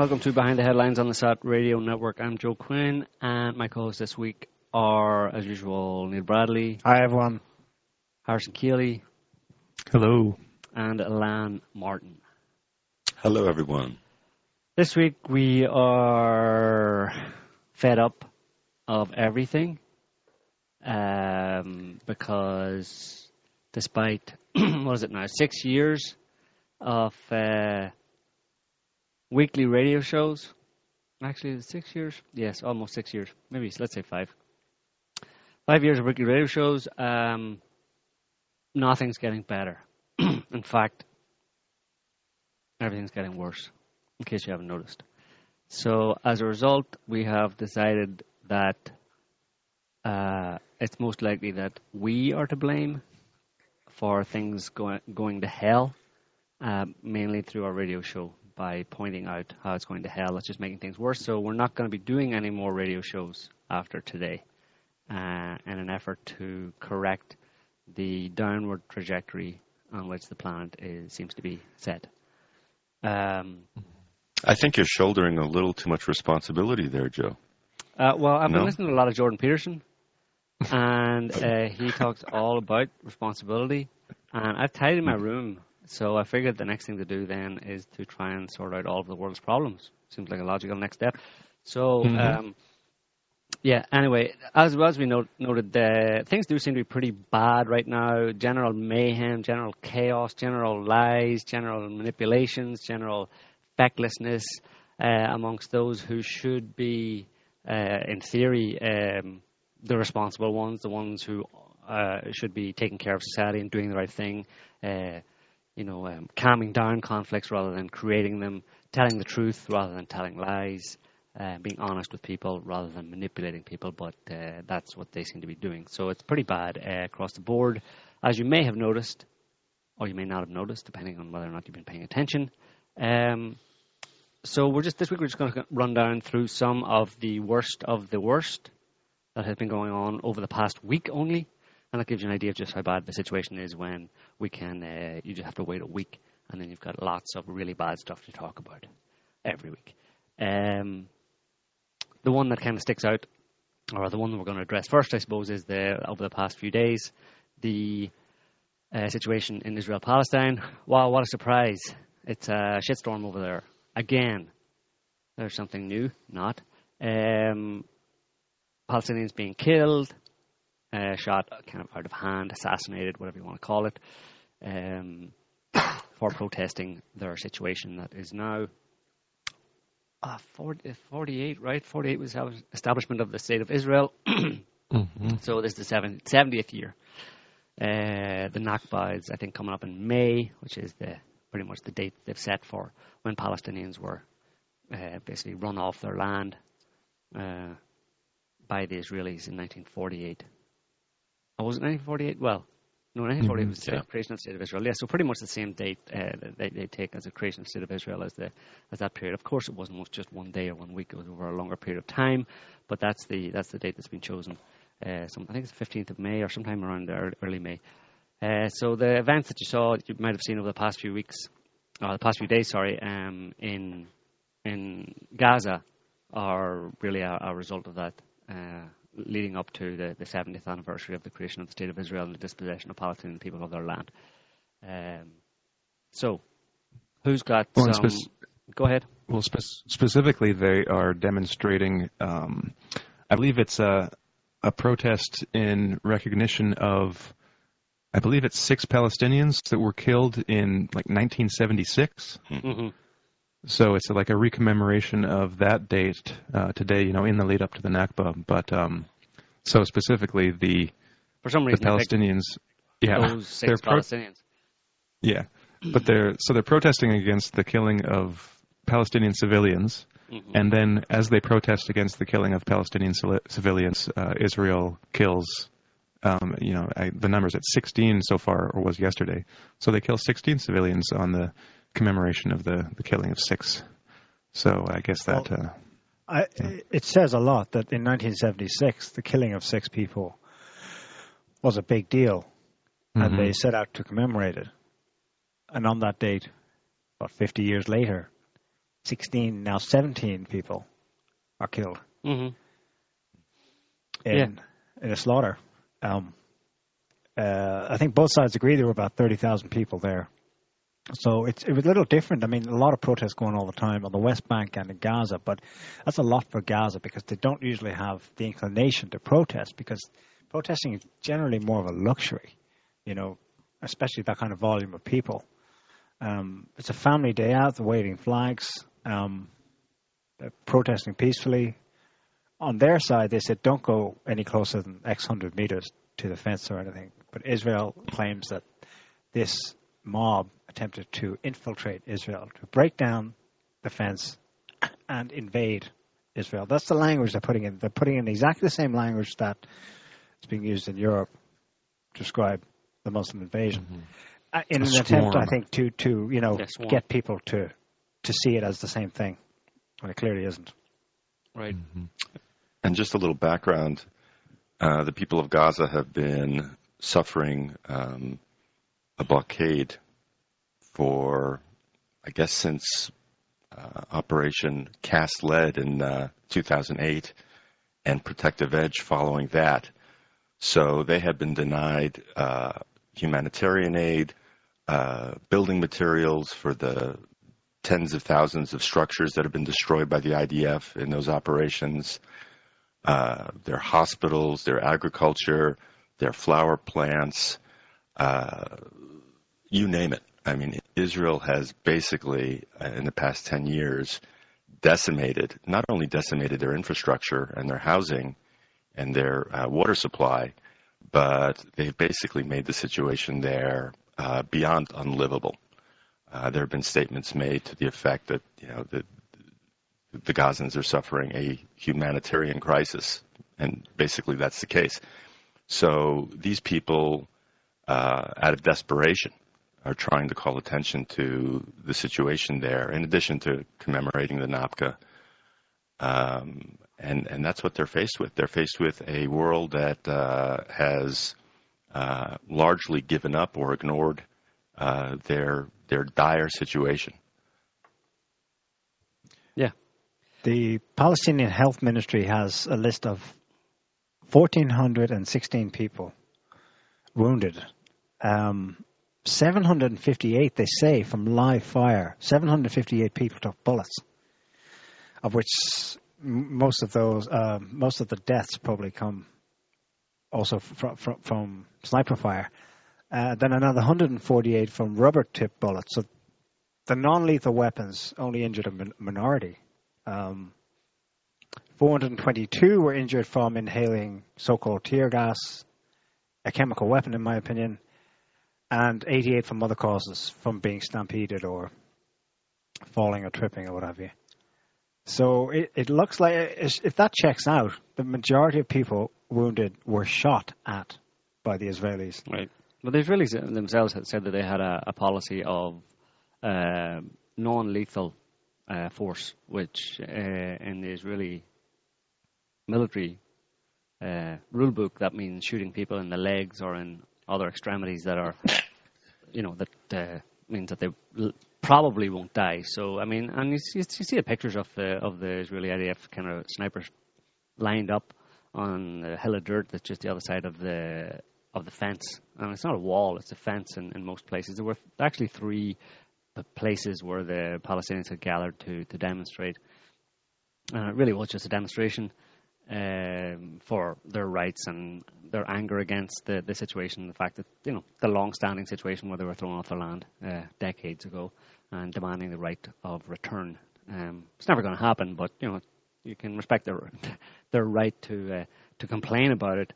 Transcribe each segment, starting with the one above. welcome to Behind the Headlines on the Sat Radio Network. I'm Joe Quinn, and my co-hosts this week are, as usual, Neil Bradley. Hi, everyone. Harrison Keeley. Hello. And Alan Martin. Hello, everyone. This week we are fed up of everything because despite, 6 years of weekly radio shows, actually 6 years, yes, almost 6 years, maybe let's say five years of weekly radio shows, nothing's getting better. In fact, everything's getting worse, in case you haven't noticed. So as a result, we have decided that it's most likely that we are to blame for things going to hell, mainly through our radio show, by pointing out how it's going to hell. It's just making things worse. So we're not going to be doing any more radio shows after today in an effort to correct the downward trajectory on which the planet seems to be set. I think you're shouldering a little too much responsibility there, Joe. Well, I've been listening to a lot of Jordan Peterson, and he talks all about responsibility. And I've tidied my room, so I figured the next thing to do then is to try and sort out all of the world's problems. Seems like a logical next step. So, anyway, as we noted, things do seem to be pretty bad right now. General mayhem, general chaos, general lies, general manipulations, general fecklessness amongst those who should be, in theory, the responsible ones, the ones who should be taking care of society and doing the right thing, calming down conflicts rather than creating them, telling the truth rather than telling lies, being honest with people rather than manipulating people, but that's what they seem to be doing. So it's pretty bad across the board. As you may have noticed, or you may not have noticed, depending on whether or not you've been paying attention. So this week we're just going to run down through some of the worst that has been going on over the past week only. And that gives you an idea of just how bad the situation is when you just have to wait a week and then you've got lots of really bad stuff to talk about every week. The one that kind of sticks out, or the one that we're going to address first, I suppose, is over the past few days, the situation in Israel-Palestine. Wow, what a surprise. It's a shitstorm over there. Again, there's something new, not. Palestinians being killed, shot kind of out of hand, assassinated, whatever you want to call it, for protesting their situation that is now 48, right? 48 was the establishment of the State of Israel. So this is the 70th year. The Nakba is, I think, coming up in May, which is pretty much the date they've set for when Palestinians were basically run off their land by the Israelis in 1948. Oh, was it 1948? Well, no, 1948 was the creation of the State of Israel. Yeah, so pretty much the same date they take as the creation of the State of Israel as that period. Of course, it wasn't just one day or 1 week. It was over a longer period of time, but that's the date that's been chosen. I think it's the 15th of May or sometime around there, early May. So the events that you might have seen over the past few weeks, or the past few days, in Gaza are really a result of that, leading up to the 70th anniversary of the creation of the State of Israel and the dispossession of Palestinian people of their land. So, who's got go ahead. Well, specifically, they are demonstrating, I believe it's a protest in recognition of, I believe it's 6 Palestinians that were killed in 1976. Mm-hmm. So it's like a recommemoration of that date today, in the lead up to the Nakba. But so specifically the Palestinians, those 6 Palestinians. Yeah, but they're protesting against the killing of Palestinian civilians, and then as they protest against the killing of Palestinian civilians, Israel kills. The number's at 16 so far, or was yesterday. So they killed 16 civilians on the commemoration of the killing of 6. So I guess that... It says a lot that in 1976, the killing of 6 people was a big deal, and they set out to commemorate it. And on that date, about 50 years later, 16, now 17 people are killed in a slaughter. I think both sides agree there were about 30,000 people there. So it was a little different. I mean, a lot of protests going all the time on the West Bank and in Gaza, but that's a lot for Gaza because they don't usually have the inclination to protest because protesting is generally more of a luxury, you know, especially that kind of volume of people. It's a family day out, they're waving flags, they're protesting peacefully. On their side, they said don't go any closer than X hundred meters to the fence or anything. But Israel claims that this mob attempted to infiltrate Israel, to break down the fence and invade Israel. That's the language they're putting in. They're putting in exactly the same language that is being used in Europe to describe the Muslim invasion. In an attempt, I think, to you know, get people to see it as the same thing, when it clearly isn't. Right. And just a little background, the people of Gaza have been suffering a blockade for, I guess, since Operation Cast Lead in 2008 and Protective Edge following that. So they have been denied humanitarian aid, building materials for the tens of thousands of structures that have been destroyed by the IDF in those operations, their hospitals, their agriculture, their flower plants, you name it. I mean, Israel has basically, in the past 10 years, not only decimated their infrastructure and their housing and their water supply, but they've basically made the situation there beyond unlivable. There have been statements made to the effect that, you know, the Gazans are suffering a humanitarian crisis, and basically that's the case. So these people, out of desperation, are trying to call attention to the situation there, in addition to commemorating the Nakba. And that's what they're faced with. They're faced with a world that has largely given up or ignored their dire situation. Yeah. The Palestinian Health Ministry has a list of 1,416 people wounded. 758, they say, from live fire. 758 people took bullets, of which most of the deaths probably come also from sniper fire. Then another 148 from rubber-tipped bullets. So the non-lethal weapons only injured a minority. 422 were injured from inhaling so-called tear gas, a chemical weapon in my opinion, and 88 from other causes, from being stampeded or falling or tripping or what have you. So it looks like, if that checks out, the majority of people wounded were shot at by the Israelis. Right. But the Israelis themselves had said that they had a policy of non-lethal force, which in the Israeli military rule book, that means shooting people in the legs or in other extremities that are, you know, that means that they probably won't die. So, I mean, and you see the pictures of the Israeli IDF kind of snipers lined up on a hill of dirt that's just the other side of the fence. And it's not a wall, it's a fence in most places. There were actually three places where the Palestinians had gathered to demonstrate. And it really was just a demonstration for their rights and their anger against the situation, the fact that, you know, the long-standing situation where they were thrown off their land decades ago and demanding the right of return. It's never going to happen, but, you know, you can respect their right to complain about it.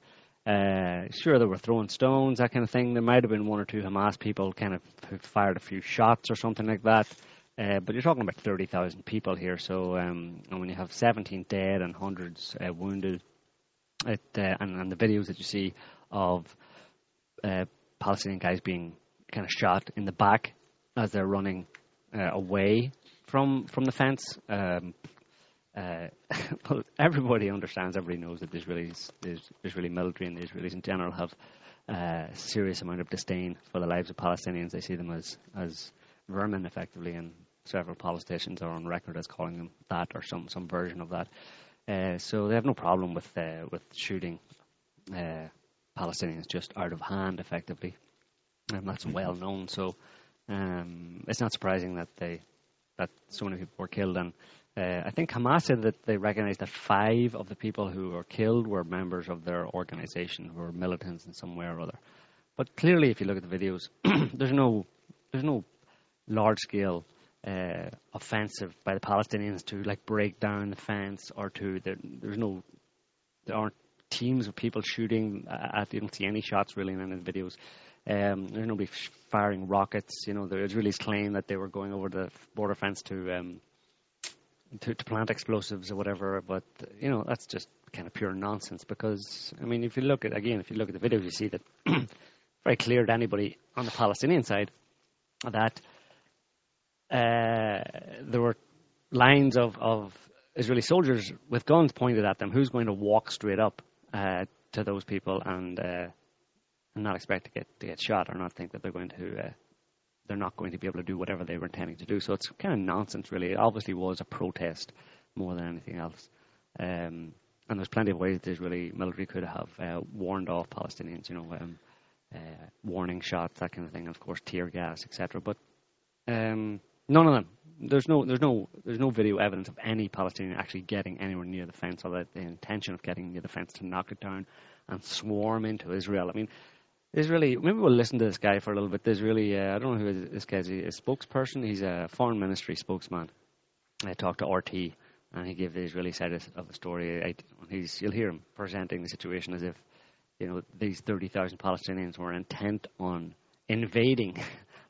Sure, they were throwing stones, that kind of thing. There might have been one or two Hamas people kind of who fired a few shots or something like that. But you're talking about 30,000 people here, so and when you have 17 dead and hundreds wounded, and the videos that you see of Palestinian guys being kind of shot in the back as they're running away from the fence, everybody understands, everybody knows that the Israeli military and the Israelis in general have a serious amount of disdain for the lives of Palestinians. They see them as vermin, effectively, and Several politicians are on record as calling them that, or some version of that. So they have no problem with shooting Palestinians just out of hand, effectively, and that's well known. So it's not surprising that that so many people were killed. And I think Hamas said that they recognized that 5 of the people who were killed were members of their organization, who were militants in some way or other. But clearly, if you look at the videos, there's no large scale offensive by the Palestinians to break down the fence, or to there aren't teams of people shooting. You don't see any shots really in any of the videos. There's nobody firing rockets. The Israelis claim that they were going over the border fence to plant explosives or whatever, but that's just kind of pure nonsense. Because if you look at the videos, you see that very clear to anybody on the Palestinian side that there were lines of Israeli soldiers with guns pointed at them. Who's going to walk straight up to those people and not expect to get shot, or not think that they're not going to be able to do whatever they were intending to do? So it's kind of nonsense, really. It obviously was a protest more than anything else. And there's plenty of ways the Israeli military could have warned off Palestinians, warning shots, that kind of thing, and of course tear gas, etc. But none of them. There's no video evidence of any Palestinian actually getting anywhere near the fence, or the intention of getting near the fence to knock it down and swarm into Israel. Israeli. Maybe we'll listen to this guy for a little bit. Israeli. I don't know who this guy is. He's a spokesperson. He's a foreign ministry spokesman. I talked to RT, and he gave the Israeli side of the story. You'll hear him presenting the situation as if these 30,000 Palestinians were intent on invading,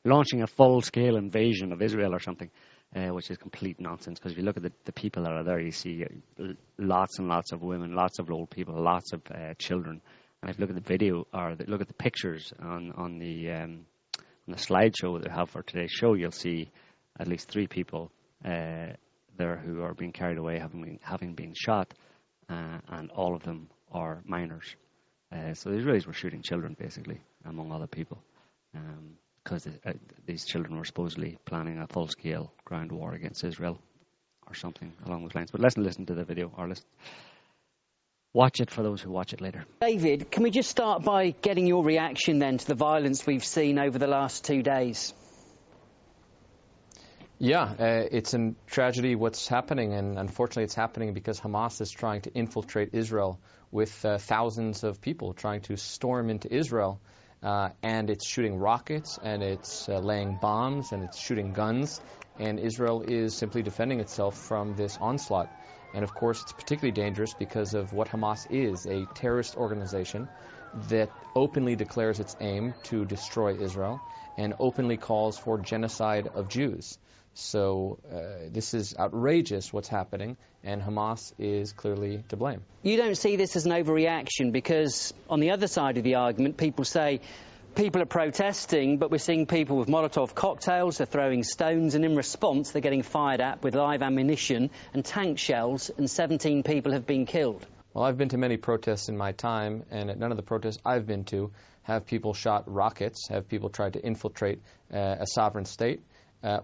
launching a full-scale invasion of Israel or something, which is complete nonsense. Because if you look at the people that are there, you see lots and lots of women, lots of old people, lots of children. And if you look at the video, or look at the pictures on the slideshow that they have for today's show, you'll see at least 3 people there who are being carried away, having been shot, and all of them are minors. So the Israelis were shooting children, basically, among other people. Because these children were supposedly planning a full-scale ground war against Israel or something along those lines. But let's listen to the video, or let's watch it for those who watch it later. David, can we just start by getting your reaction then to the violence we've seen over the last 2 days? Yeah, it's a tragedy what's happening, and unfortunately it's happening because Hamas is trying to infiltrate Israel with thousands of people trying to storm into Israel. And it's shooting rockets, and it's laying bombs, and it's shooting guns, and Israel is simply defending itself from this onslaught. And of course it's particularly dangerous because of what Hamas is, a terrorist organization that openly declares its aim to destroy Israel and openly calls for genocide of Jews. So this is outrageous what's happening, and Hamas is clearly to blame. You don't see this as an overreaction, because on the other side of the argument, people say people are protesting, but we're seeing people with Molotov cocktails, they're throwing stones, and in response they're getting fired at with live ammunition and tank shells, and 17 people have been killed. Well, I've been to many protests in my time, and at none of the protests I've been to have people shot rockets, have people tried to infiltrate a sovereign state,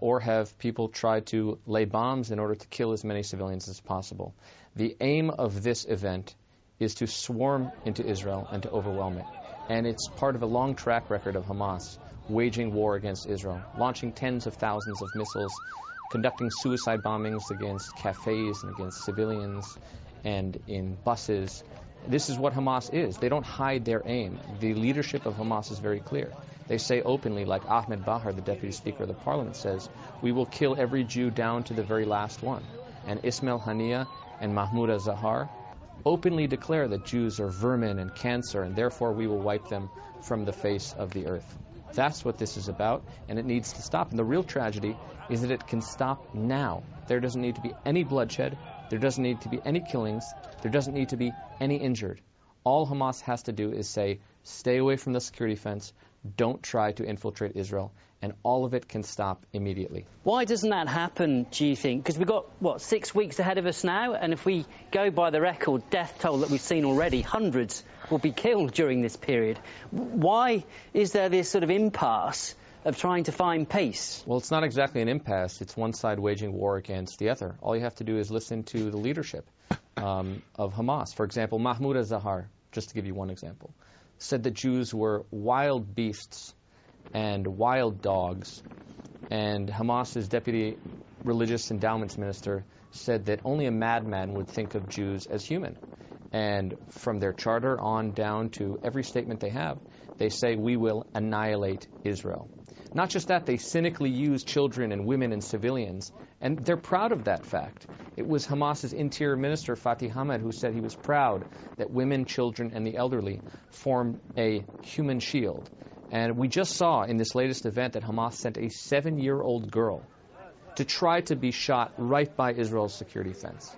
or have people try to lay bombs in order to kill as many civilians as possible. The aim of this event is to swarm into Israel and to overwhelm it. And it's part of a long track record of Hamas waging war against Israel, launching tens of thousands of missiles, conducting suicide bombings against cafes and against civilians and in buses. This is what Hamas is. They don't hide their aim. The leadership of Hamas is very clear. They say openly, like Ahmed Bahar, the Deputy Speaker of the Parliament, says, we will kill every Jew down to the very last one. And Ismail Haniyeh and Mahmoud al-Zahar openly declare that Jews are vermin and cancer, and therefore we will wipe them from the face of the earth. That's what this is about, and it needs to stop. And the real tragedy is that it can stop now. There doesn't need to be any bloodshed. There doesn't need to be any killings. There doesn't need to be any injured. All Hamas has to do is say, stay away from the security fence, don't try to infiltrate Israel, and all of it can stop immediately. Why doesn't that happen, do you think? Because we've got, 6 weeks ahead of us now, and if we go by the record death toll that we've seen already, hundreds will be killed during this period. Why is there this sort of impasse of trying to find peace? Well, it's not exactly an impasse. It's one side waging war against the other. All you have to do is listen to the leadership of Hamas. For example, Mahmoud al-Zahar, just to give you one example, said that Jews were wild beasts and wild dogs. And Hamas's deputy religious endowments minister said that only a madman would think of Jews as human. And from their charter on down to every statement they have, they say, we will annihilate Israel. Not just that, they cynically use children and women and civilians, and they're proud of that fact. It was Hamas's interior minister, Fatih Hamed, who said he was proud that women, children, and the elderly formed a human shield. And we just saw in this latest event that Hamas sent a 7-year-old girl to try to be shot right by Israel's security fence.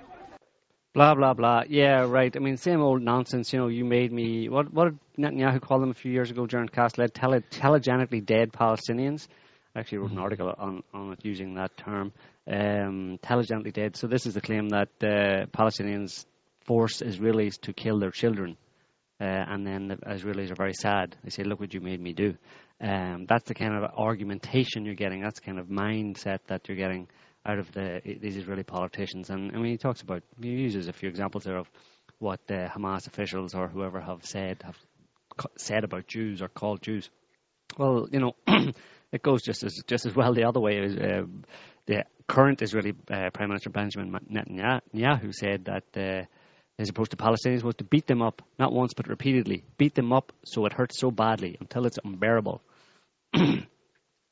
Blah, blah, blah. Yeah, right. I mean, same old nonsense. You know, you made me... What did Netanyahu call them a few years ago during Cast Lead? Telegenically dead Palestinians. I actually wrote an article on it using that term. Telegenically dead. So this is the claim that Palestinians force Israelis to kill their children. And then the Israelis are very sad. They say, look what you made me do. That's the kind of argumentation you're getting. That's the kind of mindset that you're getting out of these Israeli politicians. And I mean, he talks about, he uses a few examples there of what the Hamas officials or whoever have said about Jews or called Jews. Well, you know, it goes just as well the other way. The current Israeli Prime Minister Benjamin Netanyahu said that his approach to Palestinians was to beat them up, not once but repeatedly, beat them up so it hurts so badly until it's unbearable. The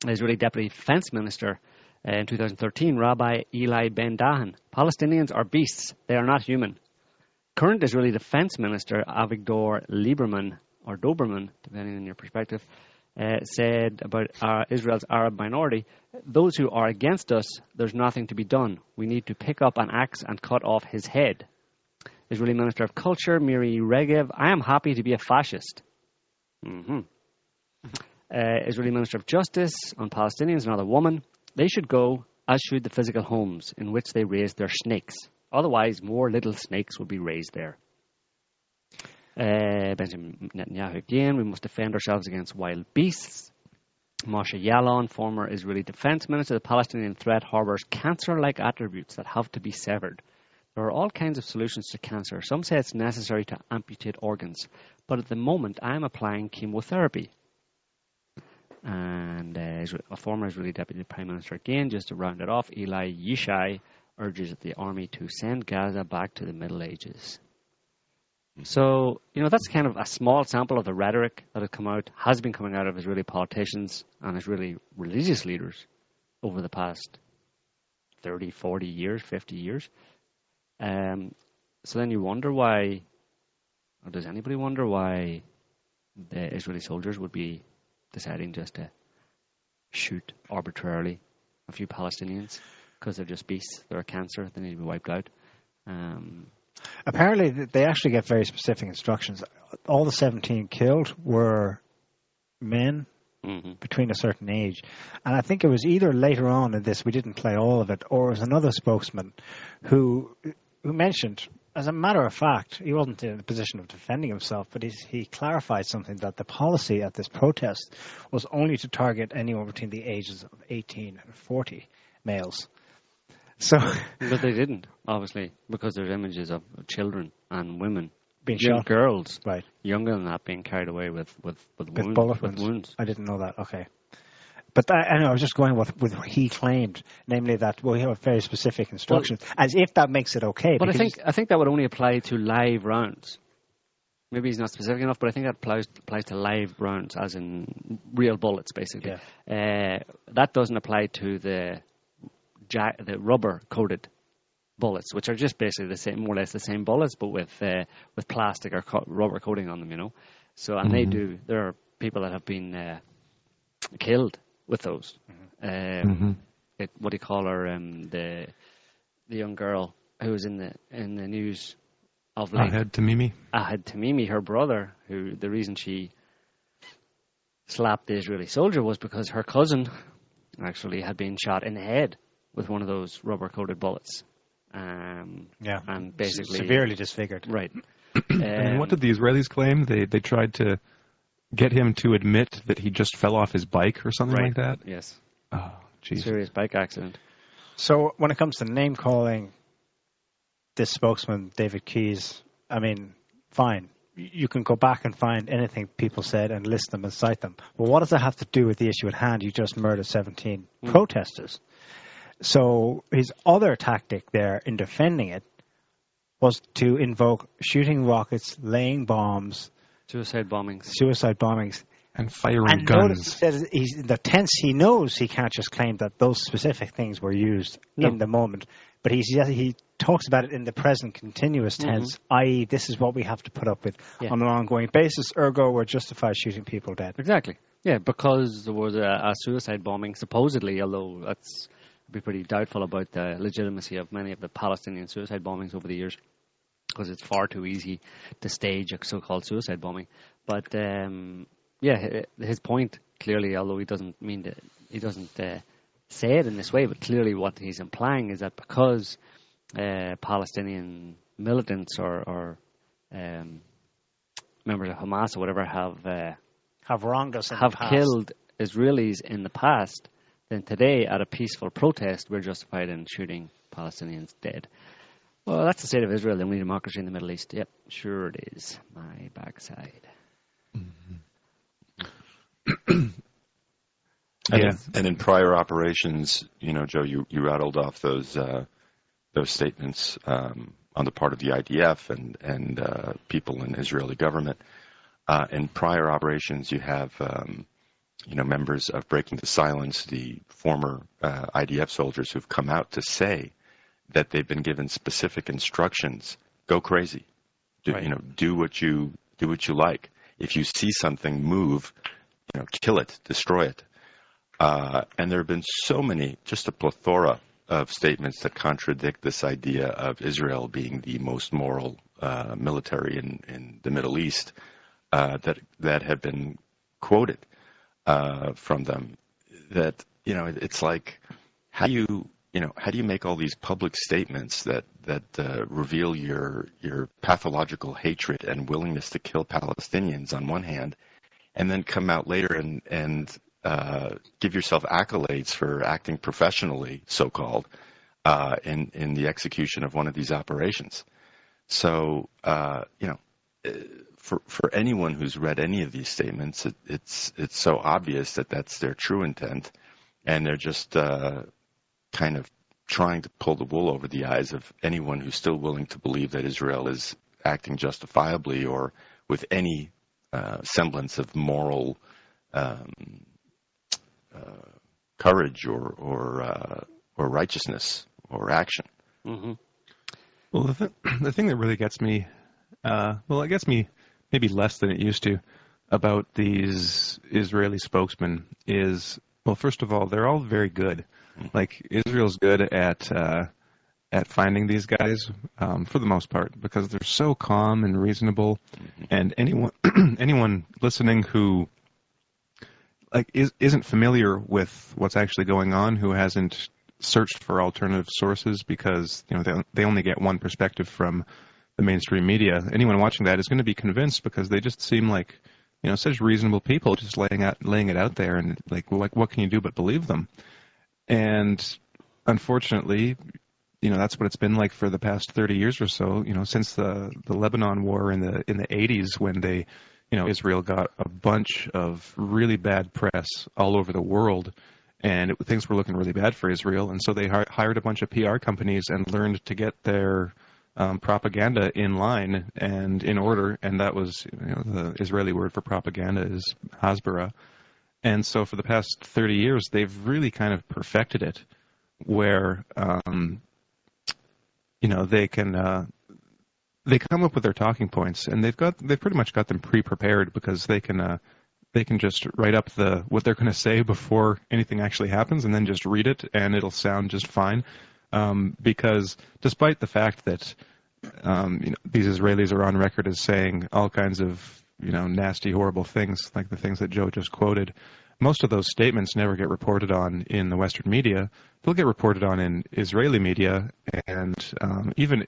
Israeli Deputy Defense Minister in 2013, Rabbi Eli Ben-Dahan, Palestinians are beasts. They are not human. Current Israeli Defense Minister Avigdor Lieberman, or Doberman, depending on your perspective, said about Israel's Arab minority, those who are against us, there's nothing to be done. We need to pick up an axe and cut off his head. Israeli Minister of Culture, Miri Regev, I am happy to be a fascist. Israeli Minister of Justice on Palestinians, another woman. They should go, as should the physical homes in which they raise their snakes. Otherwise, more little snakes will be raised there. Benjamin Netanyahu again, we must defend ourselves against wild beasts. Moshe Yalon, former Israeli defense minister, the Palestinian threat harbors cancer-like attributes that have to be severed. There are all kinds of solutions to cancer. Some say it's necessary to amputate organs. But at the moment, I am applying chemotherapy. And a former Israeli Deputy Prime Minister, again, just to round it off, Eli Yishai urges the army to send Gaza back to the Middle Ages. So, you know, that's kind of a small sample of the rhetoric that has been coming out of Israeli politicians and Israeli religious leaders over the past 30, 40 years, 50 years. So then you wonder why, or does anybody wonder why the Israeli soldiers would be deciding just to shoot arbitrarily a few Palestinians because they're just beasts, they're a cancer, they need to be wiped out. Apparently, they actually get very specific instructions. All the 17 killed were men between a certain age. And I think it was either later on in this, we didn't play all of it, or it was another spokesman who mentioned... As a matter of fact, he wasn't in a position of defending himself, but he clarified something, that the policy at this protest was only to target anyone between the ages of 18 and 40 males. So, but they didn't, obviously, because there's images of children and women, being shot. Girls, right, younger than that, being carried away with wounds. I didn't know that, okay. But I was just going with what he claimed, namely that we have very specific instructions, well, as if that makes it okay. But I think that would only apply to live rounds. Maybe he's not specific enough, but I think that applies to live rounds, as in real bullets, basically. Yeah. That doesn't apply to the rubber-coated bullets, which are just basically the same, more or less the same bullets, but with plastic or rubber coating on them, you know. So, and they do. There are people that have been killed with those. What do you call her? The young girl who was in the news of late. Ahed Tamimi, her brother, who the reason she slapped the Israeli soldier was because her cousin actually had been shot in the head with one of those rubber coated bullets. And basically severely disfigured. Right. What did the Israelis claim? They tried to get him to admit that he just fell off his bike or something like that? Yes. Oh, geez. Serious bike accident. So when it comes to name-calling this spokesman, David Keyes, I mean, fine. You can go back and find anything people said and list them and cite them. But what does that have to do with the issue at hand? You just murdered 17 protesters. So his other tactic there in defending it was to invoke shooting rockets, laying bombs. Suicide bombings. And firing guns. Notice he says he's in the tense. He knows he can't just claim that those specific things were used in the moment. But he talks about it in the present continuous tense, i.e. this is what we have to put up with on an ongoing basis, ergo we're justified shooting people dead. Exactly. Yeah, because there was a suicide bombing, supposedly, although that's be pretty doubtful about the legitimacy of many of the Palestinian suicide bombings over the years, because it's far too easy to stage a so-called suicide bombing. But, his point, clearly, although he doesn't mean that, he doesn't say it in this way, but clearly what he's implying is that because Palestinian militants or members of Hamas or whatever have wronged us, have killed Israelis in the past, then today at a peaceful protest we're justified in shooting Palestinians dead. Well, that's the state of Israel, and we need democracy in the Middle East. Yep, sure it is. My backside. Mm-hmm. And in prior operations, Joe, you rattled off those statements on the part of the IDF and people in Israeli government. In prior operations, you have members of Breaking the Silence, the former IDF soldiers who've come out to say that they've been given specific instructions: go crazy, do what you like. If you see something, move, kill it, destroy it. And there have been so many, just a plethora of statements that contradict this idea of Israel being the most moral military in the Middle East that have been quoted from them, that it's like, how do you make all these public statements that reveal your pathological hatred and willingness to kill Palestinians on one hand, and then come out later and give yourself accolades for acting professionally, so-called, in the execution of one of these operations. So For anyone who's read any of these statements, it's so obvious that that's their true intent, and they're just kind of trying to pull the wool over the eyes of anyone who's still willing to believe that Israel is acting justifiably or with any semblance of moral courage or righteousness or action. Mm-hmm. Well, the thing that really gets me, it gets me maybe less than it used to about these Israeli spokesmen is, well, first of all, they're all very good. Like, Israel's good at finding these guys for the most part, because they're so calm and reasonable. And anyone listening who isn't familiar with what's actually going on, who hasn't searched for alternative sources because they only get one perspective from the mainstream media, anyone watching that is going to be convinced, because they just seem like, such reasonable people just laying it out there, and like what can you do but believe them? And unfortunately, that's what it's been like for the past 30 years or so, since the Lebanon war in the 80s, when they, Israel got a bunch of really bad press all over the world, and things were looking really bad for Israel. And so they hired a bunch of PR companies and learned to get their propaganda in line and in order, and that was the Israeli word for propaganda is hasbara. And so for the past 30 years, they've really kind of perfected it, where they come up with their talking points, and they've pretty much got them pre-prepared, because they can just write up what they're going to say before anything actually happens, and then just read it, and it'll sound just fine. Because despite the fact that these Israelis are on record as saying all kinds of nasty, horrible things, like the things that Joe just quoted, most of those statements never get reported on in the Western media. They'll get reported on in Israeli media and even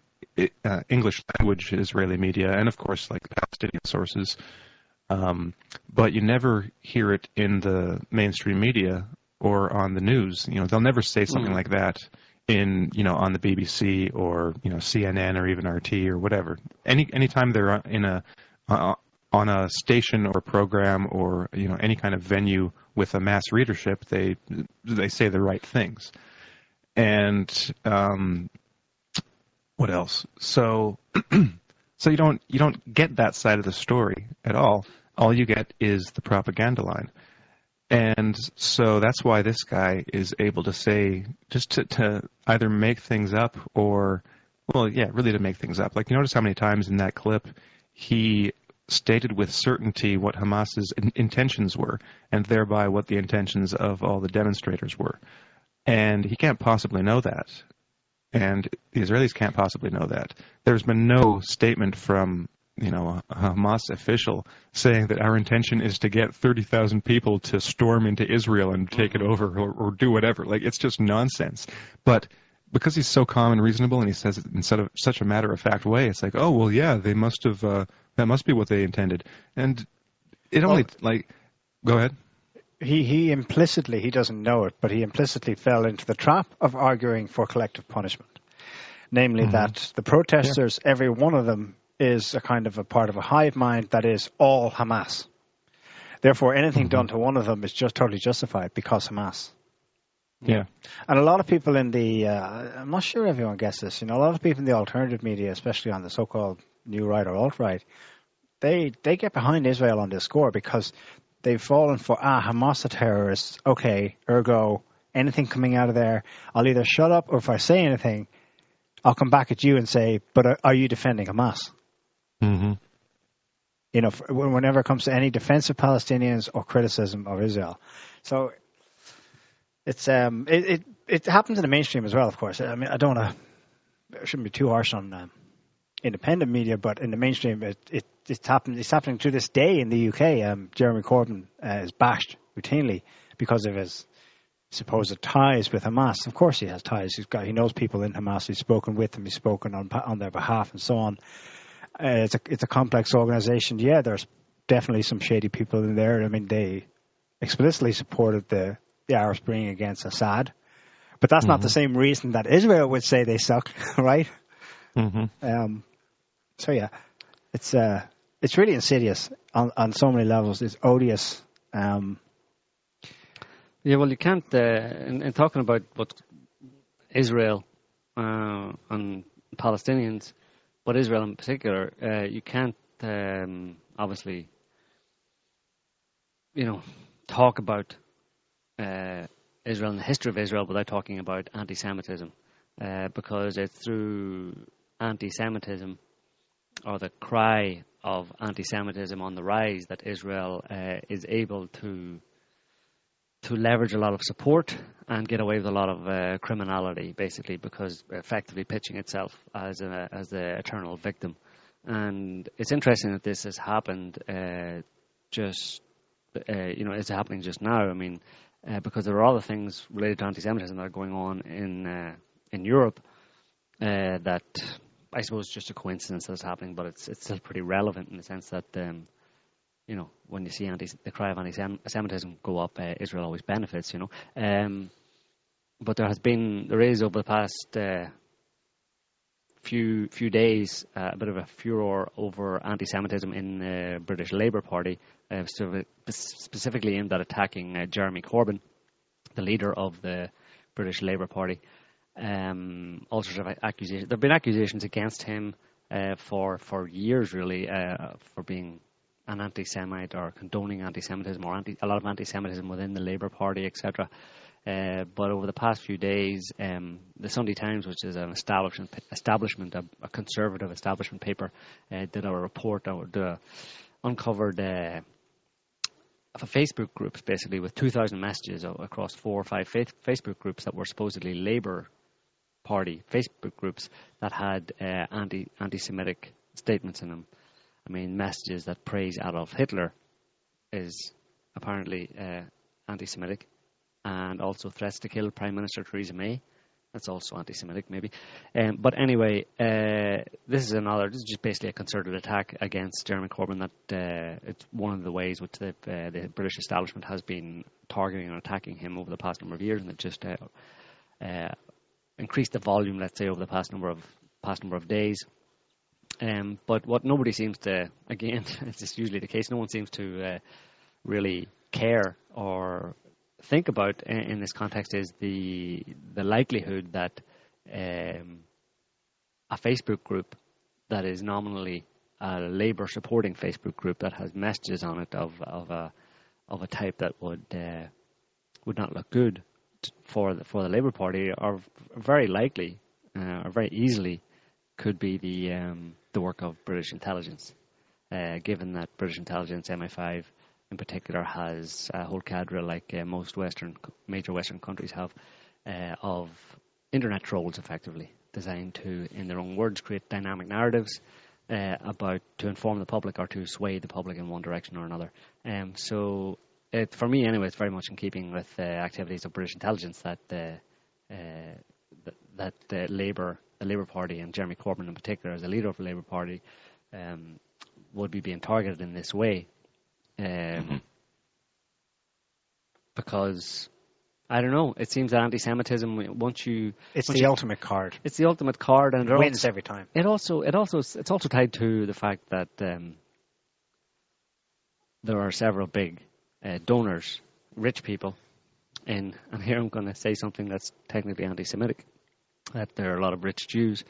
English language Israeli media, and of course Palestinian sources. But you never hear it in the mainstream media or on the news. You know, they'll never say something like that in, you know, on the BBC or, you know, CNN or even RT or whatever. Anytime they're in a on a station or a program or, you know, any kind of venue with a mass readership, they say the right things. And what else? So you don't get that side of the story at all. All you get is the propaganda line. And so that's why this guy is able to say, just to either make things up or, well, yeah, really to make things up. Like, you notice how many times in that clip he stated with certainty what Hamas's intentions were and thereby what the intentions of all the demonstrators were. And he can't possibly know that. And the Israelis can't possibly know that. There's been no statement from, you know, a Hamas official saying that our intention is to get 30,000 people to storm into Israel and take it over or do whatever. Like, it's just nonsense. But because he's so calm and reasonable and he says it in such a matter-of-fact way, it's like, oh, well, yeah, they must have, that must be what they intended. And it only, go ahead. He implicitly, he doesn't know it, but he implicitly fell into the trap of arguing for collective punishment. Namely that the protesters, every one of them, is a kind of a part of a hive mind that is all Hamas. Therefore, anything done to one of them is just totally justified because Hamas. Yeah. And a lot of people in the, I'm not sure everyone gets this, you know, a lot of people in the alternative media, especially on the so-called new right or alt-right, they get behind Israel on this score because they've fallen for, Hamas are terrorists, okay, ergo, anything coming out of there, I'll either shut up or if I say anything, I'll come back at you and say, but are you defending Hamas? Mm-hmm. You know, whenever it comes to any defense of Palestinians or criticism of Israel. So it's it happens in the mainstream as well, of course. I mean, I shouldn't be too harsh on independent media, but in the mainstream, it's happening to this day in the UK. Jeremy Corbyn is bashed routinely because of his supposed ties with Hamas. Of course, he has ties. He knows people in Hamas. He's spoken with them. He's spoken on their behalf, and so on. It's a complex organization. Yeah, there's definitely some shady people in there. I mean, they explicitly supported the Arab Spring against Assad, but that's not the same reason that Israel would say they suck, right? So yeah, it's really insidious on so many levels. It's odious. Yeah, well, you can't. In talking about what Israel and Palestinians. But Israel in particular, you can't obviously, you know, talk about Israel and the history of Israel without talking about anti-Semitism, because it's through anti-Semitism or the cry of anti-Semitism on the rise that Israel is able to leverage a lot of support and get away with a lot of criminality, basically, because effectively pitching itself as the eternal victim. And it's interesting that this has happened it's happening just now. I mean, because there are other things related to anti-Semitism that are going on in Europe that I suppose just a coincidence that it's happening, but it's still pretty relevant in the sense that you know, when you see the cry of anti-Semitism go up, Israel always benefits, you know. But there is over the past few days, a bit of a furor over anti-Semitism in the British Labour Party, specifically aimed at attacking Jeremy Corbyn, the leader of the British Labour Party. All sorts of accusations. There have been accusations against him for years, really, for being an anti-Semite or condoning anti-Semitism or a lot of anti-Semitism within the Labour Party, etc. But over the past few days, the Sunday Times, which is an establishment, a conservative establishment paper, did a report or uncovered of Facebook groups, basically, with 2,000 messages across 4 or 5 Facebook groups that were supposedly Labour Party Facebook groups that had anti-Semitic statements in them. I mean, messages that praise Adolf Hitler is apparently anti-Semitic, and also threats to kill Prime Minister Theresa May That's also anti-Semitic, maybe. But anyway, this is just basically a concerted attack against Jeremy Corbyn. That it's one of the ways which the British establishment has been targeting and attacking him over the past number of years, and it just increased the volume, let's say, over the past number of days. But what nobody seems to, again, it's just usually the case, no one seems to really care or think about in this context is the likelihood that a Facebook group that is nominally a Labour supporting Facebook group that has messages on it of a type that would not look good for the Labour Party are very likely or very easily could be the work of British intelligence, given that British intelligence, MI5 in particular, has a whole cadre, like most major Western countries have, of internet trolls, effectively designed to, in their own words, create dynamic narratives to inform the public or to sway the public in one direction or another. So, for me, anyway, it's very much in keeping with activities of British intelligence that the Labour Party, and Jeremy Corbyn in particular, as the leader of the Labour Party, would be being targeted in this way. Because I don't know, it seems that anti-Semitism, ultimate card. It's the ultimate card, and it wins every time. It's also tied to the fact that there are several big donors, rich people, and here I'm going to say something that's technically anti-Semitic. That there are a lot of rich Jews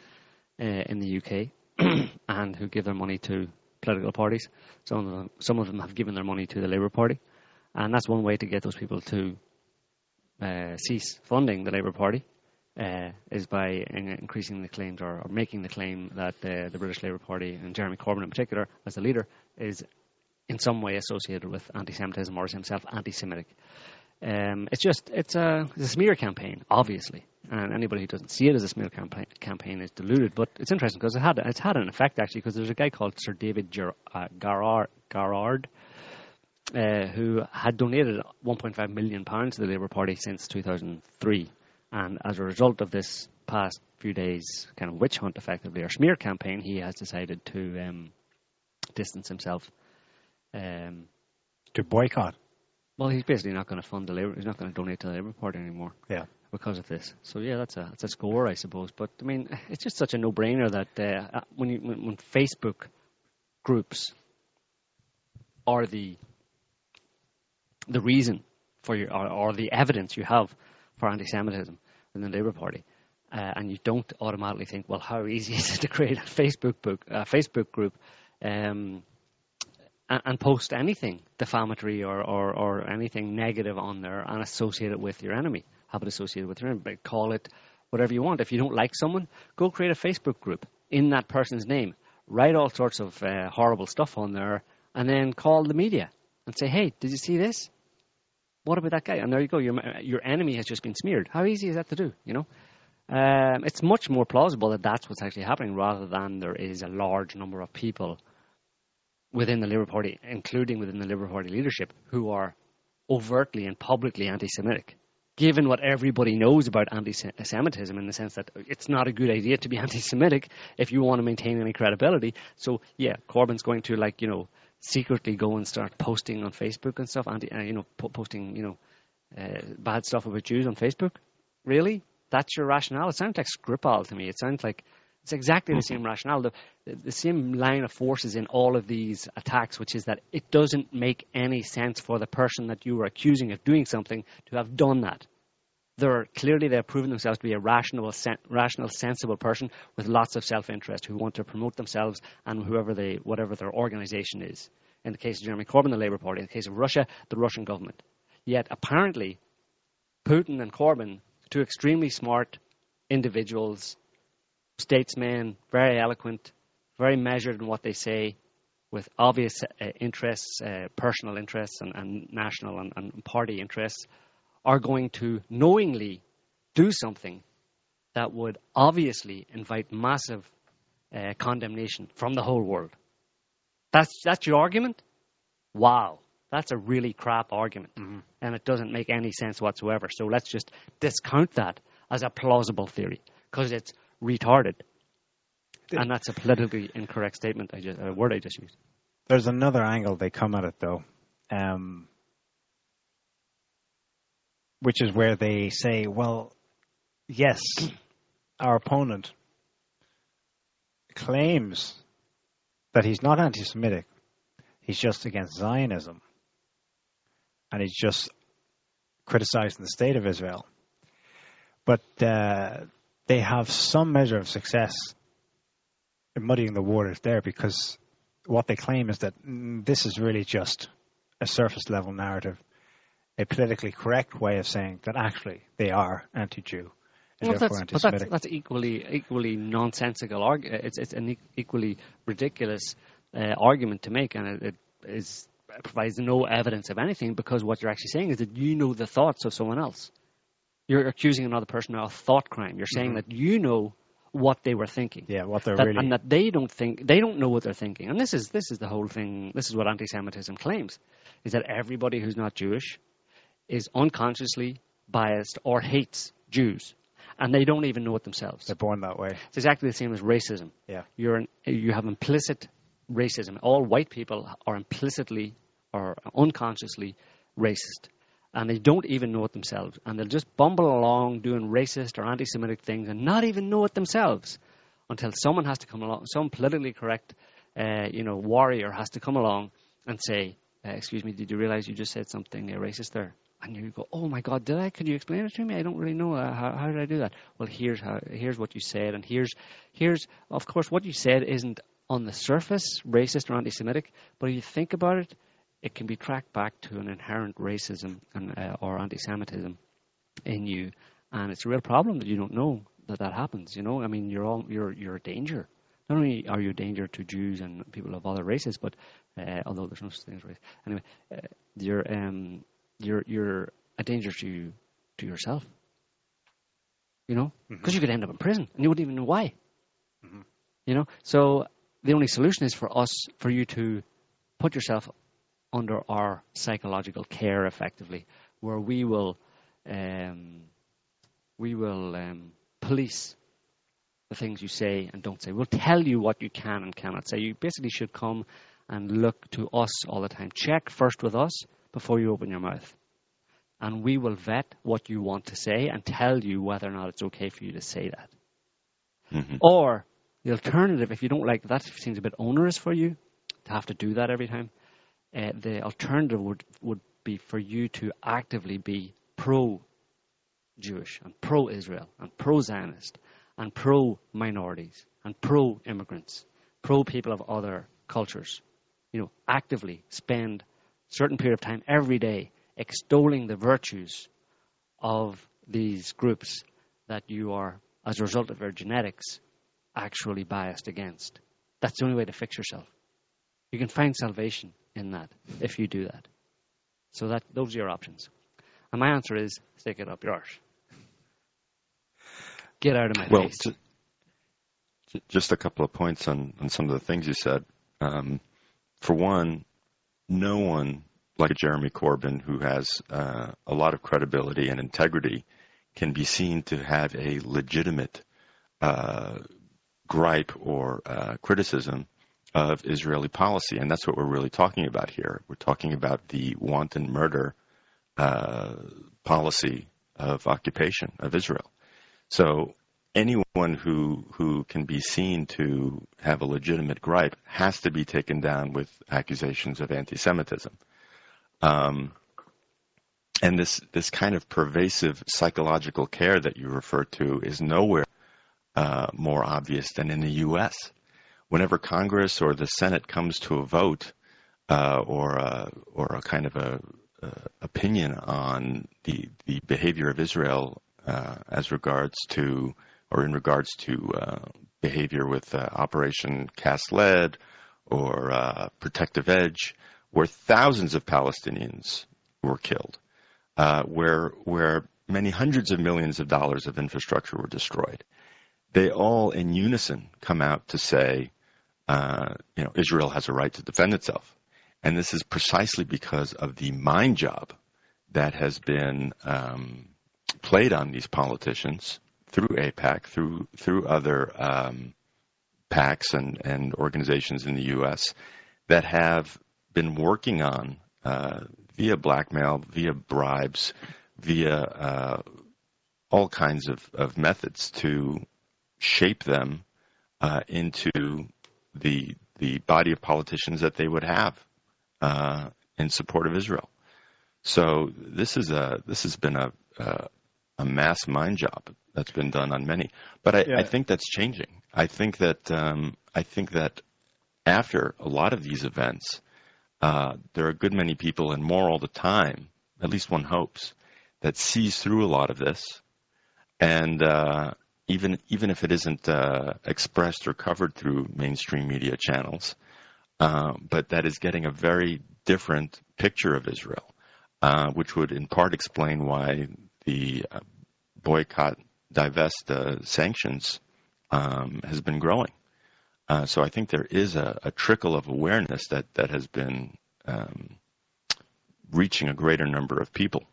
in the UK and who give their money to political parties. Some of them have given their money to the Labour Party, and that's one way to get those people to cease funding the Labour Party is by increasing the claims or making the claim that the British Labour Party, and Jeremy Corbyn in particular as the leader, is in some way associated with anti-Semitism or is himself anti-Semitic. It's a smear campaign, obviously, and anybody who doesn't see it as a smear campaign is deluded. But it's interesting because it's had an effect, actually, because there's a guy called Sir David Garrard who had donated £1.5 million to the Labour Party since 2003, and as a result of this past few days' kind of witch hunt, effectively, or smear campaign, he has decided to distance himself. To boycott. Well, he's basically not going to fund the Labour. He's not going to donate to the Labour Party anymore. Yeah, because of this. So yeah, that's a score, I suppose. But I mean, it's just such a no-brainer that when Facebook groups are the reason for your or the evidence you have for anti-Semitism within the Labour Party, and you don't automatically think, well, how easy is it to create a Facebook group? And post anything defamatory or anything negative on there and associate it with your enemy. Have it associated with your enemy. Call it whatever you want. If you don't like someone, go create a Facebook group in that person's name. Write all sorts of horrible stuff on there and then call the media and say, hey, did you see this? What about that guy? And there you go. Your enemy has just been smeared. How easy is that to do, you know? It's much more plausible that that's what's actually happening rather than there is a large number of people within the Labour Party, including within the Labour Party leadership, who are overtly and publicly anti-Semitic, given what everybody knows about anti-Semitism in the sense that it's not a good idea to be anti-Semitic if you want to maintain any credibility. So, yeah, Corbyn's going to, like, you know, secretly go and start posting on Facebook and stuff, bad stuff about Jews on Facebook. Really? That's your rationale? It sounds like Skripal to me. It sounds like... It's exactly the same rationale, the same line of forces in all of these attacks, which is that it doesn't make any sense for the person that you were accusing of doing something to have done that. They've proven themselves to be a rational, sensible person with lots of self-interest who want to promote themselves and whatever their organisation is. In the case of Jeremy Corbyn, the Labour Party. In the case of Russia, the Russian government. Yet apparently, Putin and Corbyn, two extremely smart individuals, statesmen, very eloquent, very measured in what they say, with obvious interests, personal interests and national and party interests, are going to knowingly do something that would obviously invite massive condemnation from the whole world. That's your argument? Wow, that's a really crap argument. Mm-hmm. And it doesn't make any sense whatsoever. So let's just discount that as a plausible theory because it's retarded. And that's a politically incorrect statement, word I just used. There's another angle they come at it, though, which is where they say, well, yes, our opponent claims that he's not anti-Semitic. He's just against Zionism. And he's just criticizing the state of Israel. But they have some measure of success in muddying the waters there, because what they claim is that this is really just a surface-level narrative, a politically correct way of saying that actually they are anti-Jew. Well, that's equally nonsensical. It's an equally ridiculous argument to make, and it provides no evidence of anything, because what you're actually saying is that you know the thoughts of someone else. You're accusing another person of thought crime. You're saying that you know what they were thinking, and that they don't know what they're thinking. And this is the whole thing. This is what anti-Semitism claims: is that everybody who's not Jewish is unconsciously biased or hates Jews. And they don't even know it themselves. They're born that way. It's exactly the same as racism. Yeah, you have implicit racism. All white people are implicitly or unconsciously racist, and they don't even know it themselves. And they'll just bumble along doing racist or anti-Semitic things and not even know it themselves, until someone has to come along, some politically correct, warrior has to come along and say, "Excuse me, did you realize you just said something racist there?" And you go, "Oh my God, did I? Could you explain it to me? I don't really know. How did I do that?" Well, here's what you said, and here's of course what you said isn't on the surface racist or anti-Semitic, but if you think about it, it can be tracked back to an inherent racism and or anti-Semitism in you, and it's a real problem that you don't know that happens. You know, I mean, you're a danger. Not only are you a danger to Jews and people of other races, but although there's no such thing as race, anyway, you're a danger to yourself, because you could end up in prison and you wouldn't even know why. So the only solution is for you to put yourself under our psychological care, effectively, where we will police the things you say and don't say. We'll tell you what you can and cannot say. You basically should come and look to us all the time. Check first with us before you open your mouth, and we will vet what you want to say and tell you whether or not it's okay for you to say that. Or the alternative, if you don't like that, if it seems a bit onerous for you to have to do that every time, the alternative would be for you to actively be pro-Jewish and pro-Israel and pro-Zionist and pro-minorities and pro-immigrants, pro-people of other cultures. Actively spend certain period of time every day extolling the virtues of these groups that you are, as a result of your genetics, actually biased against. That's the only way to fix yourself. You can find salvation in that if you do that. So those are your options. And my answer is, stick it up your arse. Get out of my face. Just a couple of points on some of the things you said. For one, no one like Jeremy Corbyn, who has a lot of credibility and integrity, can be seen to have a legitimate gripe or criticism of Israeli policy. And that's what we're really talking about here. We're talking about the wanton murder policy of occupation of Israel. So anyone who can be seen to have a legitimate gripe has to be taken down with accusations of anti-Semitism. And this kind of pervasive psychological care that you refer to is nowhere more obvious than in the U.S. Whenever Congress or the Senate comes to a vote or a kind of a opinion on the behavior of Israel as regards to or in regards to behavior with Operation Cast Lead or Protective Edge, where thousands of Palestinians were killed, where many hundreds of millions of dollars of infrastructure were destroyed, they all in unison come out to say, Israel has a right to defend itself. And this is precisely because of the mind job that has been played on these politicians through AIPAC, through other PACs and organizations in the U.S. that have been working on via blackmail, via bribes, via all kinds of methods to shape them into the body of politicians that they would have in support of Israel. So this has been a mass mind job that's been done on many. But I think that's changing. I think that after a lot of these events, there are a good many people, and more all the time, at least one hopes, that sees through a lot of this, and even if it isn't expressed or covered through mainstream media channels, but that is getting a very different picture of Israel, which would in part explain why the boycott, divest, sanctions has been growing. So I think there is a trickle of awareness that has been reaching a greater number of people.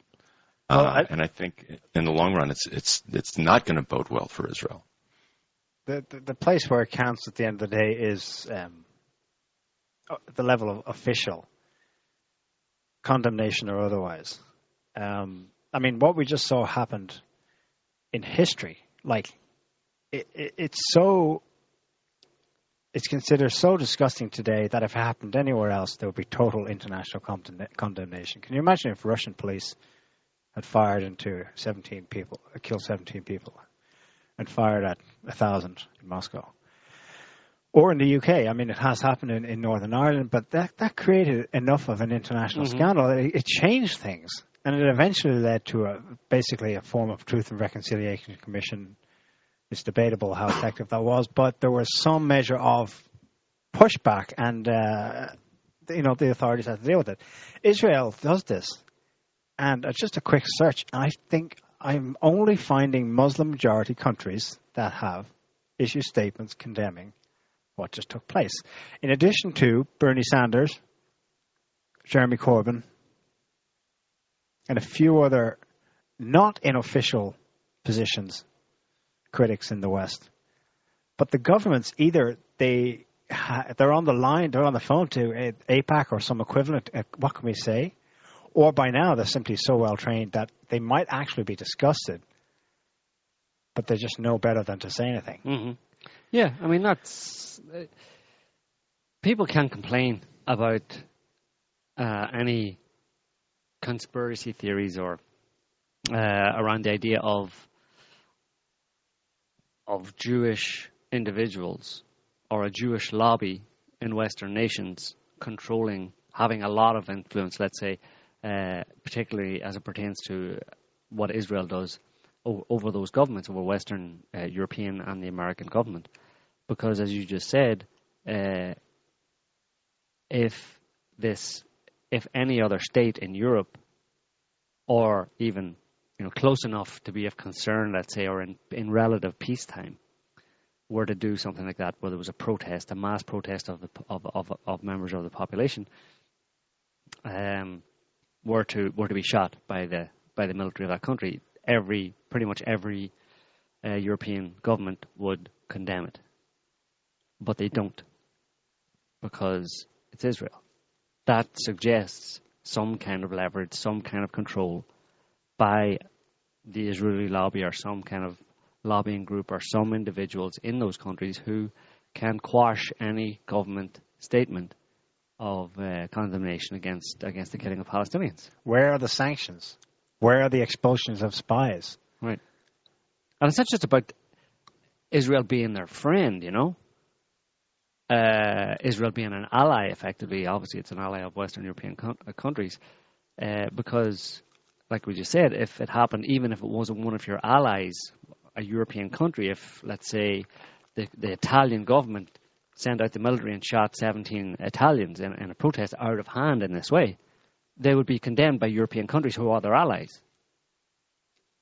And I think in the long run, it's not going to bode well for Israel. The place where it counts at the end of the day is the level of official condemnation or otherwise. I mean, what we just saw happened in history. Like, it's considered so disgusting today that if it happened anywhere else, there would be total international condemnation. Can you imagine if Russian police had fired into 17 people, killed 17 people, and fired at 1,000 in Moscow? Or in the UK, I mean, it has happened in Northern Ireland, but that created enough of an international scandal that it changed things. And it eventually led to basically a form of Truth and Reconciliation Commission. It's debatable how effective that was, but there was some measure of pushback, and the authorities had to deal with it. Israel does this, and just a quick search, I think I'm only finding Muslim-majority countries that have issued statements condemning what just took place. In addition to Bernie Sanders, Jeremy Corbyn, and a few other not in official positions critics in the West, but the governments either they're on the line, they're on the phone to AIPAC or some equivalent. What can we say? Or by now they're simply so well trained that they might actually be disgusted, but they just know better than to say anything. Mm-hmm. Yeah, I mean that's people can complain about any conspiracy theories or around the idea of Jewish individuals or a Jewish lobby in Western nations controlling, having a lot of influence, let's say, particularly as it pertains to what Israel does over those governments, over Western, European and the American government. Because as you just said, if any other state in Europe or even close enough to be of concern, let's say, or in relative peacetime, were to do something like that, where there was a protest, a mass protest of members of the population, were to be shot by the military of that country, pretty much every European government would condemn it, but they don't, because it's Israel. That suggests some kind of leverage, some kind of control by the Israeli lobby or some kind of lobbying group or some individuals in those countries who can quash any government statement of condemnation against the killing of Palestinians. Where are the sanctions? Where are the expulsions of spies? Right. And it's not just about Israel being their friend, Israel being an ally, effectively. Obviously, it's an ally of Western European countries because, like we just said, if it happened, even if it wasn't one of your allies, a European country, if, let's say, the Italian government sent out the military and shot 17 Italians in a protest out of hand in this way, they would be condemned by European countries who are their allies.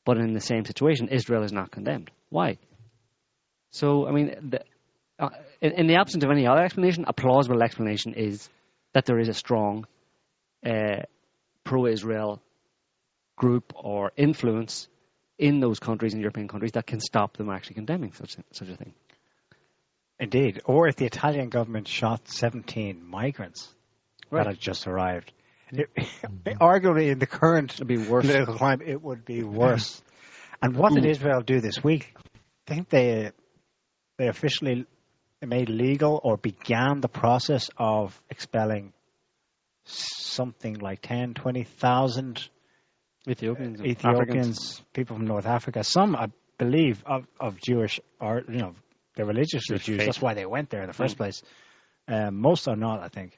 But in the same situation, Israel is not condemned. Why? So, I mean, in the absence of any other explanation, a plausible explanation is that there is a strong pro-Israel group or influence in those countries, in European countries, that can stop them actually condemning such a thing. Indeed. Or if the Italian government shot 17 migrants that had just arrived. Arguably, in the current political climate, it would be worse. And what did Israel do this week? I think they officially made legal or began the process of expelling something like 10, 20,000 Ethiopians, people from North Africa. Some, I believe, of Jewish, or they're religiously Jews. That's why they went there in the first place. Most are not, I think.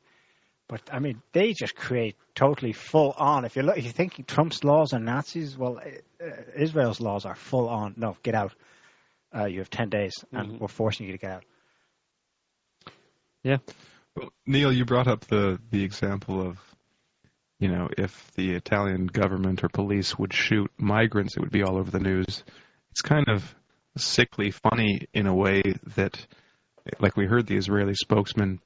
But, I mean, they just create totally full-on. If you're thinking Trump's laws are Nazis, well, Israel's laws are full-on. No, get out. You have 10 days, and we're forcing you to get out. Yeah. Well, Neil, you brought up the example of, if the Italian government or police would shoot migrants, it would be all over the news. It's kind of sickly funny in a way that, like we heard the Israeli spokesman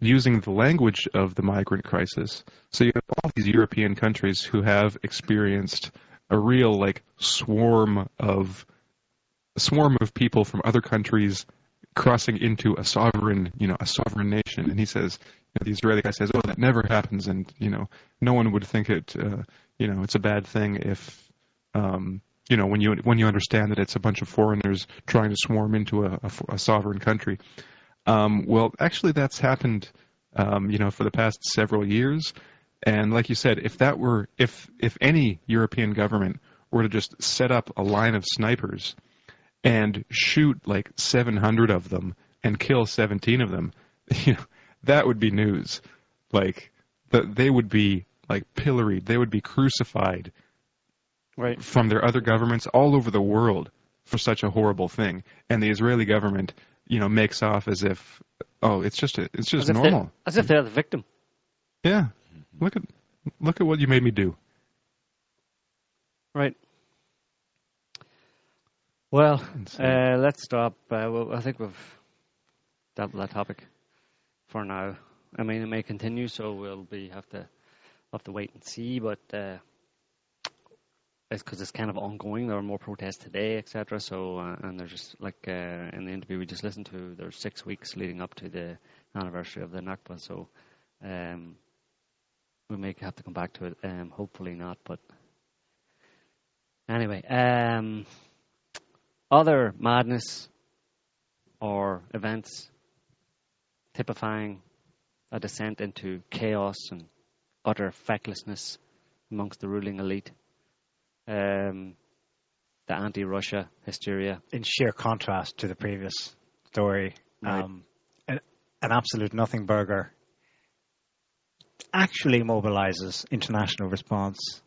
using the language of the migrant crisis. So you have all these European countries who have experienced a real, swarm of people from other countries crossing into a sovereign nation. And he says, the Israeli guy says, oh, that never happens. And, no one would think it, it's a bad thing if, when you understand that it's a bunch of foreigners trying to swarm into a sovereign country. Well, actually, that's happened, for the past several years. And like you said, if that were, if any European government were to just set up a line of snipers and shoot 700 of them and kill 17 of them, that would be news. They would be pilloried. They would be crucified from their other governments all over the world for such a horrible thing. And the Israeli government, makes off as if, it's just normal. As if they're the victim. Yeah. Look at what you made me do. Right. Well, let's stop. I think we've dealt with that topic for now. I mean, it may continue, so we'll have to wait and see. But it's because it's kind of ongoing. There are more protests today, etc. So, and there's just in the interview we just listened to, there's 6 weeks leading up to the anniversary of the Nakba. So we may have to come back to it. Hopefully not, but anyway. Other madness or events typifying a descent into chaos and utter fecklessness amongst the ruling elite. The anti-Russia hysteria. In sheer contrast to the previous story, an absolute nothing burger actually mobilizes international response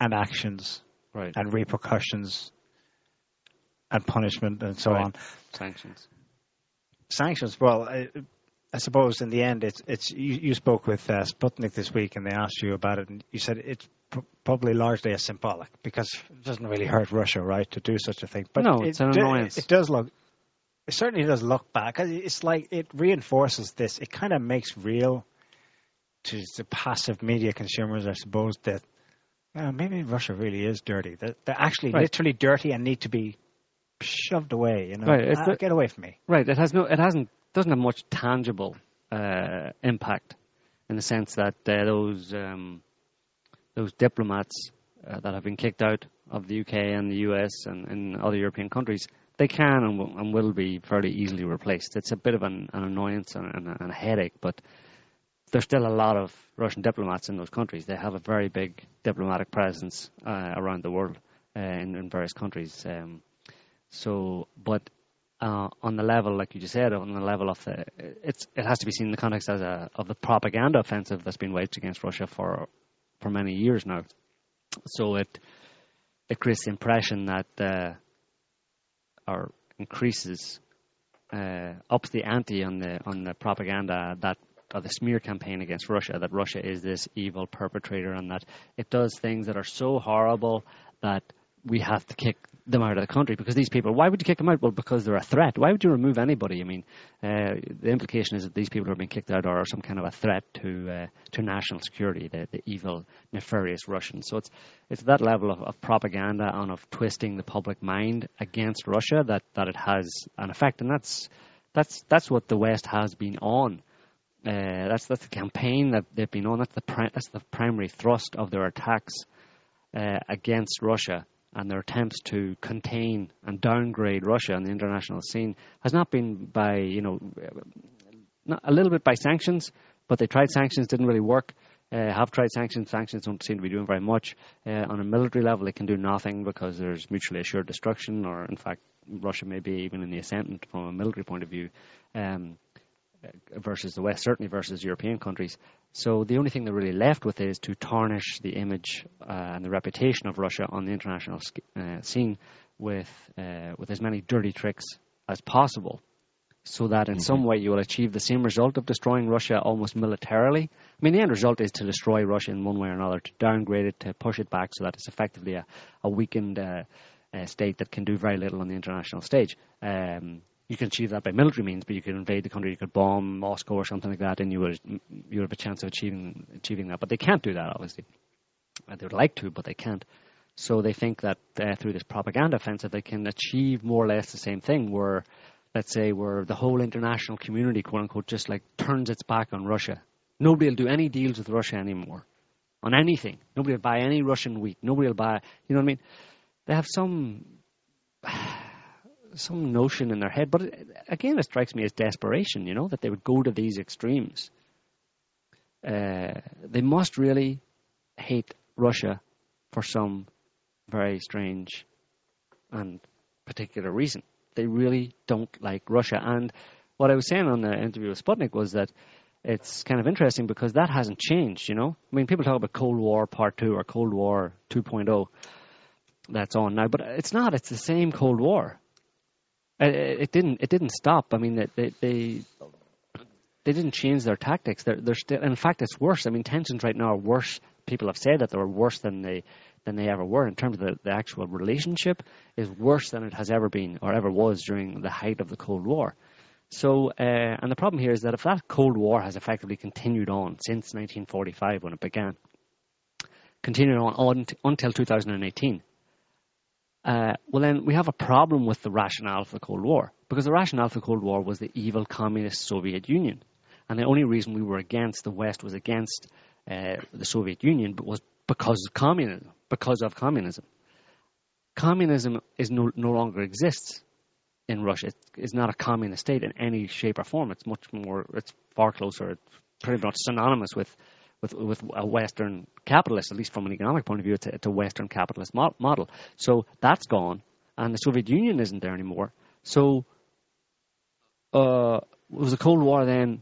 and actions and repercussions and punishment and so on. Sanctions. Well, I suppose in the end, it's. You spoke with Sputnik this week and they asked you about it, and you said it's probably largely a symbolic because it doesn't really hurt Russia, to do such a thing. But no, it's an annoyance. It certainly does look back. It's it reinforces this. It kind of makes real to the passive media consumers, I suppose, that maybe Russia really is dirty. They're actually literally dirty and need to be shoved away, get away from me. Right, it doesn't have much tangible impact in the sense that those diplomats that have been kicked out of the UK and the US and other European countries, they can and will be fairly easily replaced. It's a bit of an annoyance and a headache, but there's still a lot of Russian diplomats in those countries. They have a very big diplomatic presence around the world in various countries. So, on the level, like you just said, on the level of it has to be seen in the context of the propaganda offensive that's been waged against Russia for many years now. So it creates the impression that, or increases, ups the ante on the propaganda or the smear campaign against Russia, that Russia is this evil perpetrator and that it does things that are so horrible that we have to kick them out of the country, because these people, why would you kick them out? Well, because they're a threat. Why would you remove anybody? I mean, the implication is that these people who are being kicked out are some kind of a threat to national security, the evil, nefarious Russians. So it's that level of propaganda and of twisting the public mind against Russia that it has an effect. And that's what the West has been on. That's the campaign that they've been on. That's the primary thrust of their attacks against Russia, and their attempts to contain and downgrade Russia on the international scene has not been by, a little bit by sanctions, but they tried sanctions, didn't really work. Have tried sanctions. Sanctions don't seem to be doing very much. On a military level, they can do nothing because there's mutually assured destruction, or in fact, Russia may be even in the ascendant from a military point of view, versus the West, certainly versus European countries. So the only thing they're really left with is to tarnish the image and the reputation of Russia on the international scene with as many dirty tricks as possible, so that in some way you will achieve the same result of destroying Russia almost militarily. I mean, the end result is to destroy Russia in one way or another, to downgrade it, to push it back so that it's effectively a weakened state that can do very little on the international stage. You can achieve that by military means, but you could invade the country, you could bomb Moscow or something like that, and you would have a chance of achieving that. But they can't do that, obviously. They would like to, but they can't. So they think that through this propaganda offensive, they can achieve more or less the same thing, where, let's say, where the whole international community, quote-unquote, just like turns its back on Russia. Nobody will do any deals with Russia anymore on anything. Nobody will buy any Russian wheat. Nobody will buy, you know what I mean? They have some notion in their head, but again, it strikes me as desperation, that they would go to these extremes. They must really hate Russia for some very strange and particular reason. They really don't like Russia. And what I was saying on the interview with Sputnik was that it's kind of interesting because that hasn't changed, I mean, people talk about Cold War Part 2 or Cold War 2.0 that's on now, but it's not. It's the same Cold War. It didn't stop. I mean, they didn't change their tactics. They're still. In fact, it's worse. I mean, tensions right now are worse. People have said that they were worse than they ever were in terms of the actual relationship is worse than it has ever been or ever was during the height of the Cold War. So, and the problem here is that if that Cold War has effectively continued on since 1945 when it began, continued on until 2018. Well, then we have a problem with the rationale for the Cold War, because the rationale for the Cold War was the evil communist Soviet Union. And the only reason we were against, the West was against the Soviet Union, but was because of communism. Communism is no longer exists in Russia. It's not a communist state in any shape or form. It's much more, it's far closer, it's pretty much synonymous with a Western capitalist, at least from an economic point of view, it's a Western capitalist model. So that's gone, and the Soviet Union isn't there anymore. So was the Cold War then?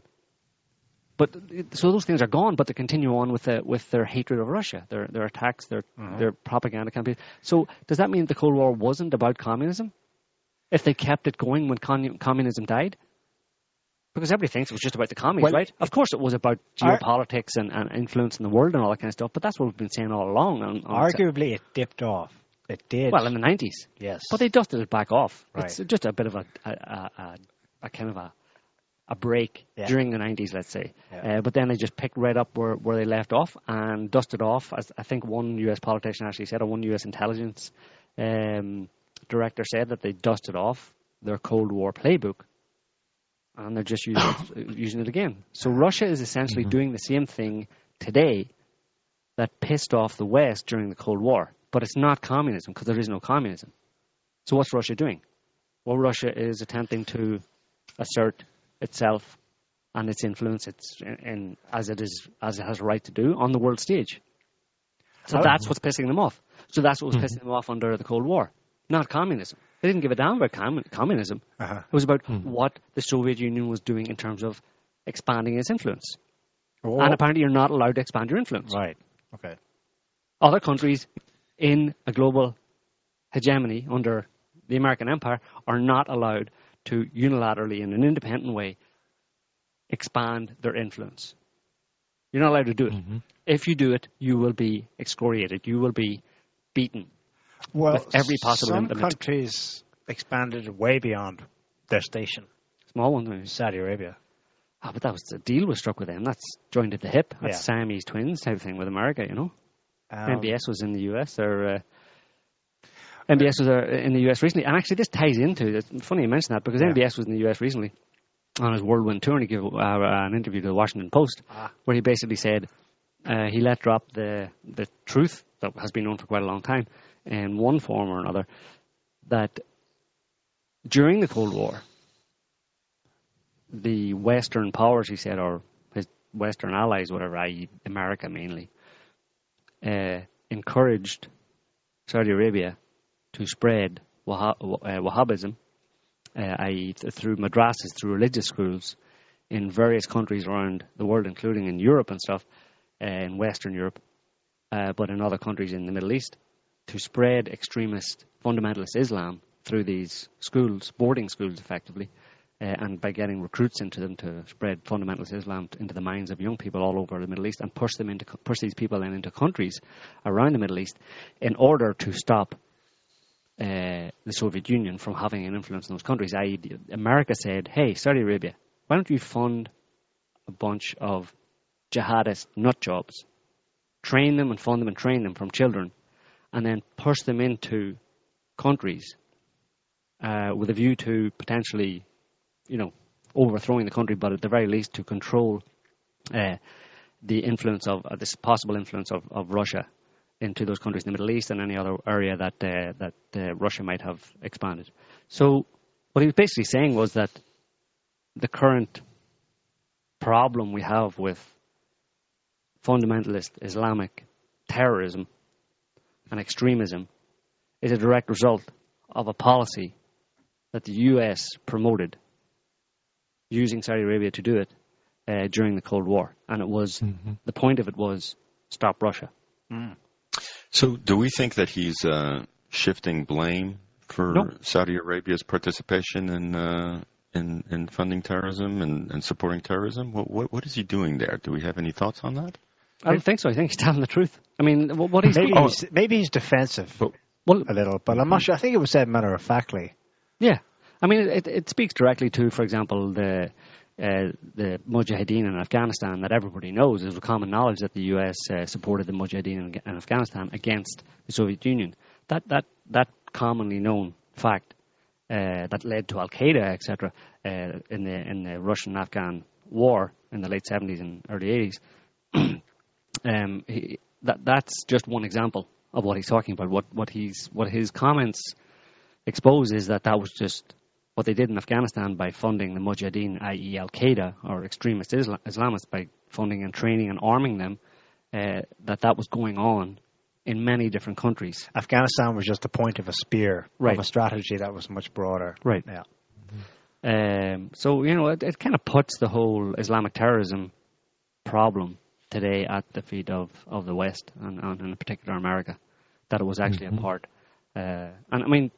But so those things are gone, but they continue on with their hatred of Russia, their attacks, their propaganda campaigns. So does that mean the Cold War wasn't about communism? If they kept it going when communism died? Because everybody thinks it was just about the commies, right? Of course it was about geopolitics and influence in the world and all that kind of stuff, but that's what we've been saying all along. Arguably, it dipped off. It did. Well, in the 90s. Yes. But they dusted it back off. Right. It's just a bit of a kind of a break during the 90s, let's say. Yeah. But then they just picked right up where they left off and dusted off. As I think one U.S. politician actually said, or one U.S. intelligence director said, that they dusted off their Cold War playbook. And they're just using it again. So Russia is essentially doing the same thing today that pissed off the West during the Cold War. But it's not communism, because there is no communism. So what's Russia doing? Well, Russia is attempting to assert itself and its influence, as it has a right to do, on the world stage. So that's what's pissing them off. So that's what was pissing them off under the Cold War, not communism. They didn't give a damn about communism. It was about what the Soviet Union was doing in terms of expanding its influence. Oh. And apparently you're not allowed to expand your influence. Right. Okay. Other countries in a global hegemony under the American empire are not allowed to unilaterally, in an independent way, expand their influence. You're not allowed to do it. If you do it, you will be excoriated. You will be beaten. Well, with every possible limit. Some countries expanded way beyond their station. Small one was Saudi Arabia. Ah, but that was the deal was struck with them. That's joined at the hip. That's Siamese twins type of thing with America, you know. MBS was in the U.S. MBS was in the U.S. recently. And actually this ties into, it's funny you mention that, because MBS was in the U.S. recently on his whirlwind tour, and he gave an interview to the Washington Post where he basically said he let drop the truth that has been known for quite a long time in one form or another, that during the Cold War, the Western powers, he said, or his Western allies, whatever, i.e. America mainly, encouraged Saudi Arabia to spread Wahhabism, i.e. through madrasas, through religious schools in various countries around the world, including in Europe and stuff, in Western Europe, but in other countries in the Middle East, to spread extremist fundamentalist Islam through these schools, boarding schools effectively, and by getting recruits into them to spread fundamentalist Islam into the minds of young people all over the Middle East and push these people then into countries around the Middle East in order to stop the Soviet Union from having an influence in those countries, i.e. America said, hey, Saudi Arabia, why don't you fund a bunch of jihadist nut jobs, train them and fund them and train them from children, and then push them into countries with a view to potentially, you know, overthrowing the country, but at the very least to control the influence of this possible influence of Russia into those countries in the Middle East and any other area that Russia might have expanded. So what he was basically saying was that the current problem we have with fundamentalist Islamic terrorism and extremism is a direct result of a policy that the US promoted using Saudi Arabia to do it during the Cold War. And it was the point of it was stop Russia. Mm. So do we think that he's shifting blame for Saudi Arabia's participation in funding terrorism and supporting terrorism? What is he doing there? Do we have any thoughts on that? I don't think so. I think he's telling the truth. I mean, what he's doing... Maybe he's defensive a little, but I'm not sure. I think it was said matter-of-factly. Yeah. I mean, it speaks directly to, for example, the Mujahideen in Afghanistan that everybody knows. There's a common knowledge that the U.S. supported the Mujahideen in Afghanistan against the Soviet Union. That commonly known fact that led to Al-Qaeda, etc., in the Russian-Afghan war in the late 70s and early 80s, that's just one example of what he's talking about. What his comments expose is that was just what they did in Afghanistan by funding the Mujahideen, i.e. Al-Qaeda, or extremist Islamists, by funding and training and arming them, that was going on in many different countries. Afghanistan was just the point of a spear, of a strategy that was much broader. Right. Yeah. So, you know, it kind of puts the whole Islamic terrorism problem today at the feet of the West, and in particular America, that it was actually a part. And I mean...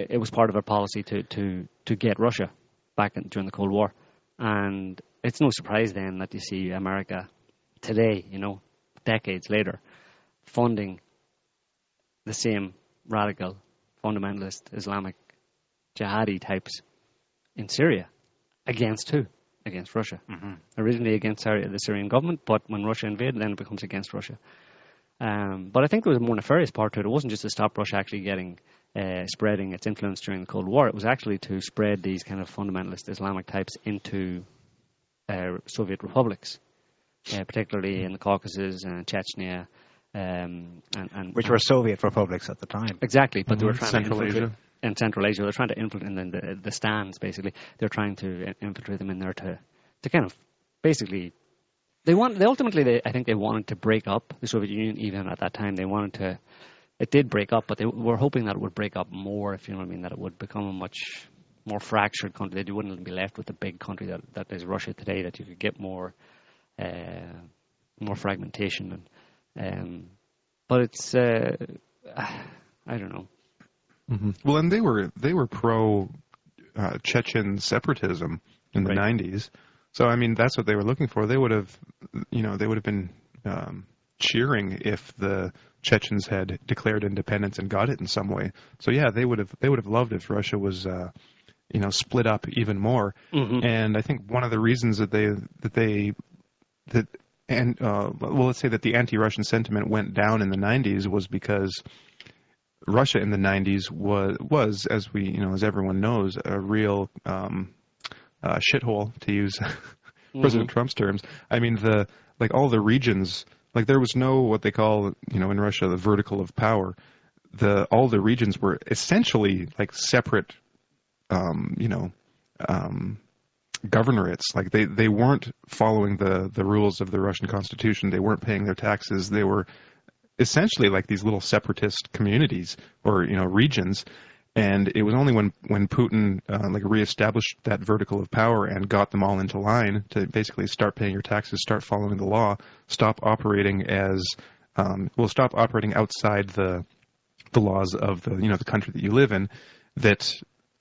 It was part of a policy to get Russia back during the Cold War. And it's no surprise then that you see America today, you know, decades later, funding the same radical, fundamentalist, Islamic, jihadi types in Syria against Russia. Mm-hmm. Originally against the Syrian government, but when Russia invaded, then it becomes against Russia. But I think there was a more nefarious part to it. It wasn't just to stop Russia actually getting... spreading its influence during the Cold War. It was actually to spread these kind of fundamentalist Islamic types into Soviet republics, particularly in the Caucasus and Chechnya. Which were Soviet republics at the time. Exactly, but they were trying to infiltrate in Central Asia. They were trying to infiltrate in the stands, basically. They were trying to infiltrate them in there to kind of basically... I think they wanted to break up the Soviet Union even at that time. They wanted to... It did break up, but they were hoping that it would break up more, if you know what I mean, that it would become a much more fractured country. They wouldn't be left with the big country that is Russia today, that you could get more fragmentation. And, but it's, I don't know. Mm-hmm. Well, and they were pro Chechen separatism in the 90s. So, I mean, that's what they were looking for. They would have been cheering if the Chechens had declared independence and got it in some way. So yeah, they would have loved if Russia was split up even more. Mm-hmm. And I think one of the reasons that the anti-Russian sentiment went down in the 90s was because Russia in the 90s was as everyone knows, a real shithole, to use President Trump's terms. I mean, all the regions, there was no what they call in Russia the vertical of power. All the regions were essentially separate governorates. They weren't following the rules of the Russian Constitution. They weren't paying their taxes. They were essentially these little separatist communities or regions. And it was only when Putin reestablished that vertical of power and got them all into line to basically start paying your taxes, start following the law, stop operating stop operating outside the laws of the country that you live in, that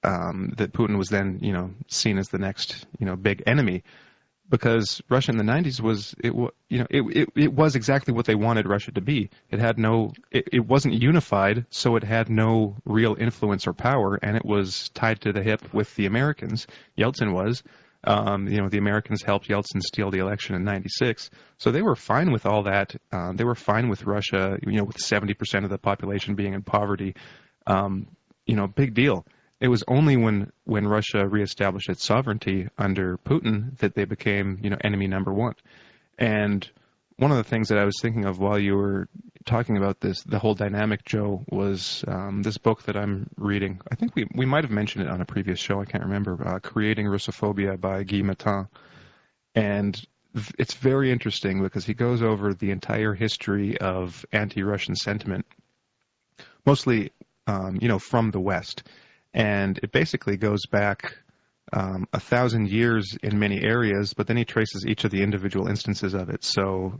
Putin was then seen as the next big enemy. Because Russia in the 90s was exactly what they wanted Russia to be. It had it wasn't unified, so it had no real influence or power, and it was tied to the hip with the Americans. Yeltsin was, the Americans helped Yeltsin steal the election in '96, so they were fine with all that. They were fine with Russia, with 70% of the population being in poverty, big deal. It was only when Russia reestablished its sovereignty under Putin that they became, enemy number one. And one of the things that I was thinking of while you were talking about this, the whole dynamic, Joe, was this book that I'm reading. I think we might have mentioned it on a previous show. I can't remember. Creating Russophobia by Guy Mettan. And it's very interesting because he goes over the entire history of anti-Russian sentiment, mostly, from the West. And it basically goes back 1,000 years in many areas, but then he traces each of the individual instances of it. So,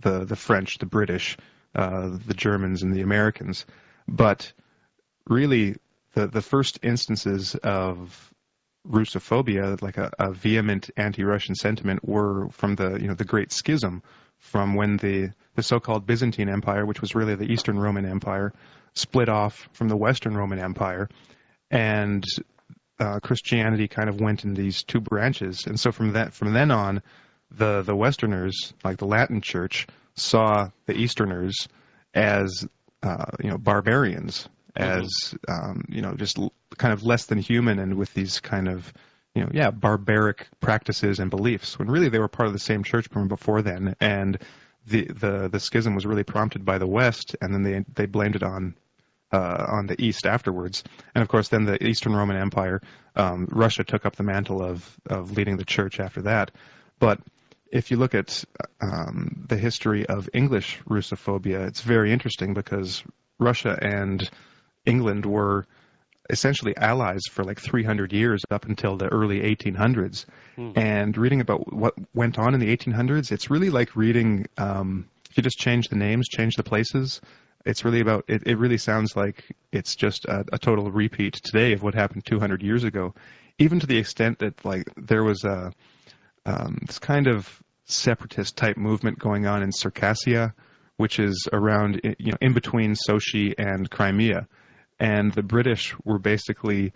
the French, the British, the Germans, and the Americans. But really, the first instances of Russophobia, a vehement anti-Russian sentiment, were from the Great Schism, from when the so-called Byzantine Empire, which was really the Eastern Roman Empire, split off from the Western Roman Empire, and Christianity kind of went in these two branches. And so from then on, the Westerners, the Latin Church, saw the Easterners as barbarians, as just kind of less than human, and with these kind of barbaric practices and beliefs. When really they were part of the same church from before then, and the schism was really prompted by the West, and then they blamed it on the East afterwards. And of course, then the Eastern Roman Empire, Russia took up the mantle of leading the church after that. But if you look at the history of English Russophobia, it's very interesting because Russia and England were essentially allies for 300 years up until the early 1800s. And reading about what went on in the 1800s, it's really like reading, if you just change the names, change the places, it's really about, it really sounds like it's just a total repeat today of what happened 200 years ago, even to the extent that there was a this kind of separatist type movement going on in Circassia, which is around, in between Sochi and Crimea. And the British were basically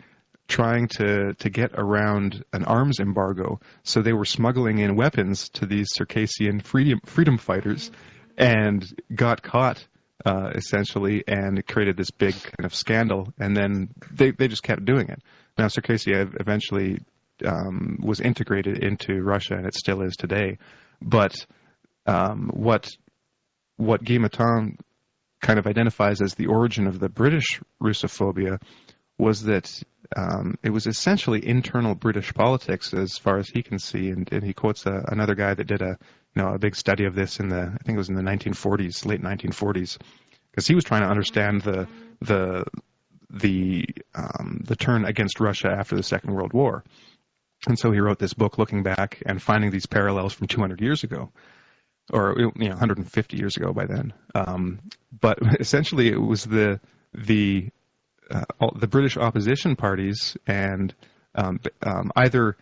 trying to get around an arms embargo. So they were smuggling in weapons to these Circassian freedom fighters, and got caught, essentially, and it created this big kind of scandal. And then they just kept doing it. Now, Circassia eventually was integrated into Russia, and it still is today. But what Guy Mettan kind of identifies as the origin of the British Russophobia was that it was essentially internal British politics, as far as he can see, and he quotes another guy that did a big study of this in I think it was in the 1940s, late 1940s, because he was trying to understand the turn against Russia after the Second World War, and so he wrote this book looking back and finding these parallels from 200 years ago. Or 150 years ago by then, but essentially it was the British opposition parties and either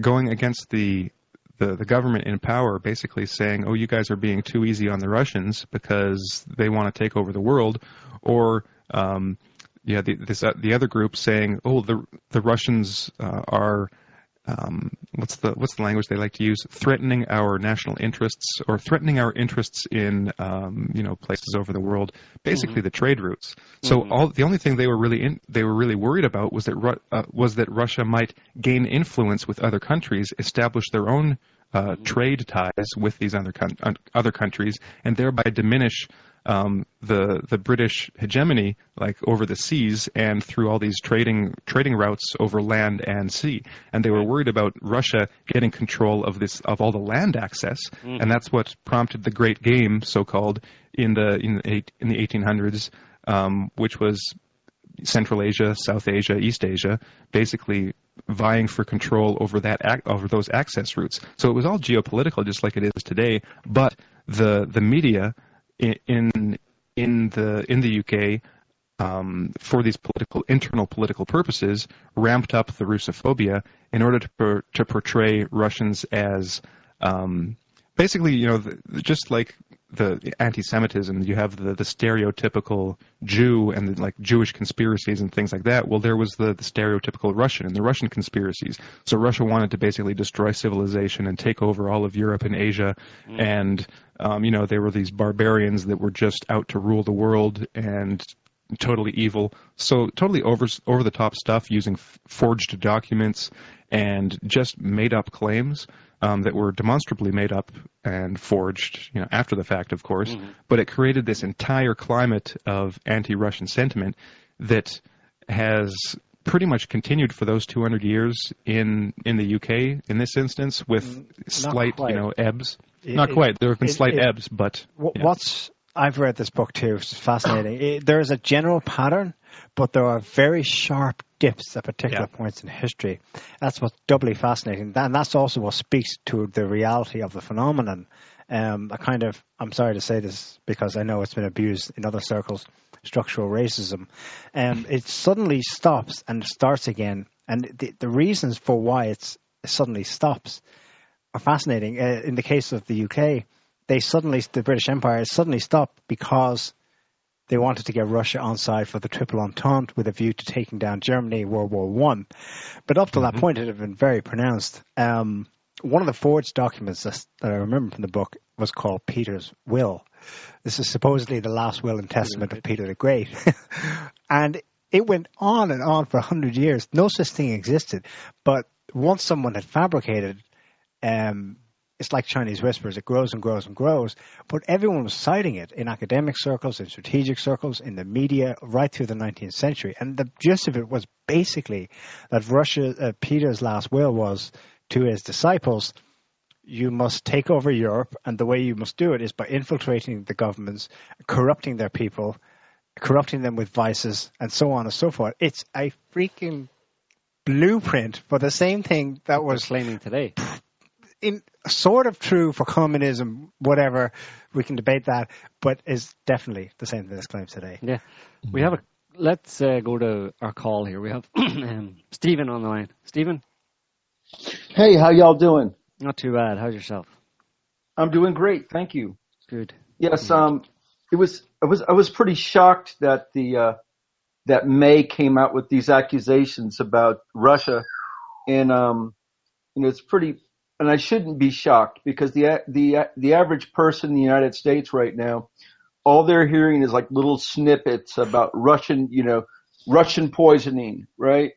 going against the the government in power basically saying, oh, you guys are being too easy on the Russians because they want to take over the world, or the other group saying, oh, the Russians are what's the language they like to use? Threatening our national interests, or threatening our interests in places over the world. Basically, the trade routes. So the only thing they were really worried about was that Russia might gain influence with other countries, establish their own trade ties with these other countries, and thereby diminish the British hegemony, like over the seas and through all these trading routes over land and sea. And they were worried about Russia getting control of all the land access, and that's what prompted the Great Game, so-called, in the 1800s, which was Central Asia, South Asia, East Asia, basically vying for control over those access routes. So it was all geopolitical, just like it is today. But the media in the UK, for these internal political purposes, ramped up the Russophobia in order to portray Russians as basically, just like the anti-Semitism, you have the stereotypical Jew and the Jewish conspiracies and things like that. Well, there was the stereotypical Russian and the Russian conspiracies. So Russia wanted to basically destroy civilization and take over all of Europe and Asia. And, they were these barbarians that were just out to rule the world and totally evil. So totally over the top stuff, using forged documents and just made up claims. That were demonstrably made up and forged, after the fact, of course. But it created this entire climate of anti-Russian sentiment that has pretty much continued for those 200 years in the UK, in this instance, with slight, ebbs. There have been slight ebbs, but... I've read this book too, which is fascinating. There is a general pattern, but there are very sharp dips at particular points in history. That's what's doubly fascinating. And that's also what speaks to the reality of the phenomenon. I'm sorry to say this because I know it's been abused in other circles, structural racism. It suddenly stops and starts again. And the reasons for why it suddenly stops are fascinating. In the case of the UK, the British Empire suddenly stopped because they wanted to get Russia on side for the Triple Entente with a view to taking down Germany in World War One. But up to that point, it had been very pronounced. One of the forged documents that I remember from the book was called Peter's Will. This is supposedly the last will and testament of Peter the Great. And it went on and on for 100 years. No such thing existed. But once someone had fabricated it's like Chinese whispers. It grows and grows and grows. But everyone was citing it in academic circles, in strategic circles, in the media, right through the 19th century. And the gist of it was basically that Peter's last will was to his disciples, you must take over Europe, and the way you must do it is by infiltrating the governments, corrupting their people, corrupting them with vices, and so on and so forth. It's a freaking blueprint for the same thing that was claiming today. In sort of true for communism, whatever, we can debate that, but is definitely the same thing as claims today. Yeah, we have let's go to our call here. We have Stephen on the line. Stephen? Hey, how y'all doing? Not too bad. How's yourself? I'm doing great, thank you. Good. Yes, I was pretty shocked that that May came out with these accusations about Russia, and it's pretty. And I shouldn't be shocked because the average person in the United States right now, all they're hearing is like little snippets about Russian poisoning, right?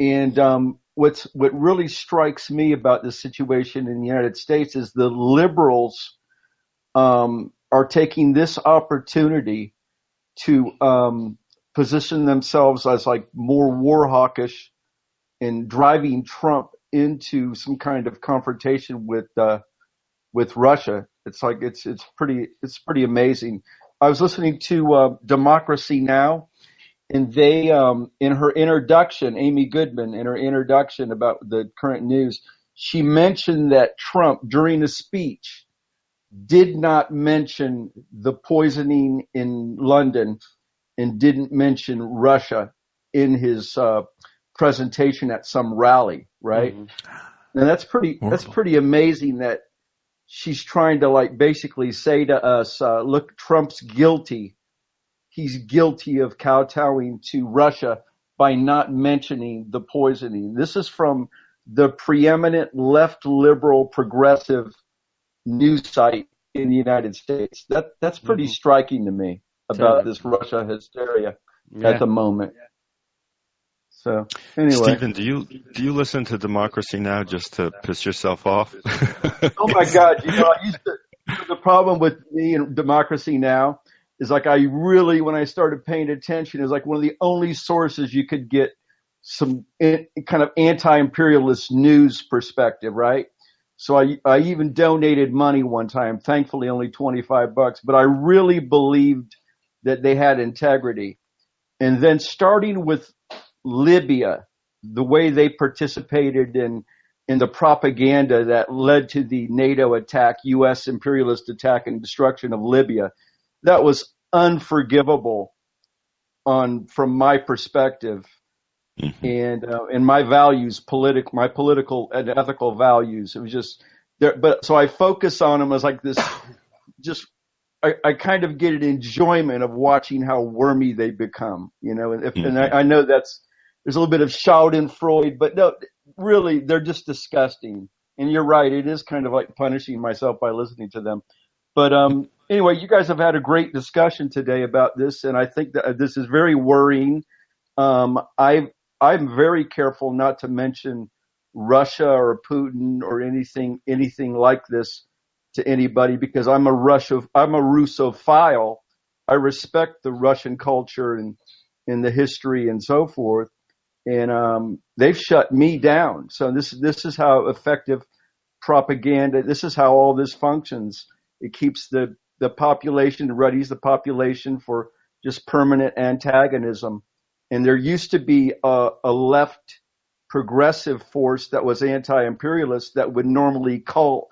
And what really strikes me about this situation in the United States is the liberals are taking this opportunity to position themselves as like more war hawkish and driving Trump into some kind of confrontation with Russia. It's like it's pretty amazing. I was listening to Democracy Now, and they in her introduction, Amy Goodman, in her introduction about the current news, she mentioned that Trump during a speech did not mention the poisoning in London and didn't mention Russia in his presentation at some rally, right? And that's pretty horrible. That's pretty amazing that she's trying to like basically say to us, look, Trump's guilty. He's guilty of kowtowing to Russia by not mentioning the poisoning. This is from the preeminent left liberal progressive news site in the United States. That's pretty striking to me about this Russia hysteria at the moment. So anyway, Stephen, do you listen to Democracy Now just to piss yourself off? Oh my God! You know, I used to. The problem with me and Democracy Now is like I really, when I started paying attention, is like one of the only sources you could get some kind of anti-imperialist news perspective, right? So I even donated money one time. Thankfully, only $25, but I really believed that they had integrity. And then starting with Libya, the way they participated in the propaganda that led to the NATO attack, U.S. imperialist attack and destruction of Libya, that was unforgivable from my perspective and my values, my political and ethical values. It was just there, but so I focus on them as like this. Just I kind of get an enjoyment of watching how wormy they become, you know. And I know that's. There's a little bit of Schadenfreude, but no, really, they're just disgusting. And you're right. It is kind of like punishing myself by listening to them. But anyway, you guys have had a great discussion today about this. And I think that this is very worrying. I'm very careful not to mention Russia or Putin or anything like this to anybody, because I'm a Russophile. I respect the Russian culture and in the history and so forth. And they've shut me down. So this is how effective propaganda, this is how all this functions. It keeps the population, readies the population for just permanent antagonism. And there used to be a left progressive force that was anti-imperialist that would normally call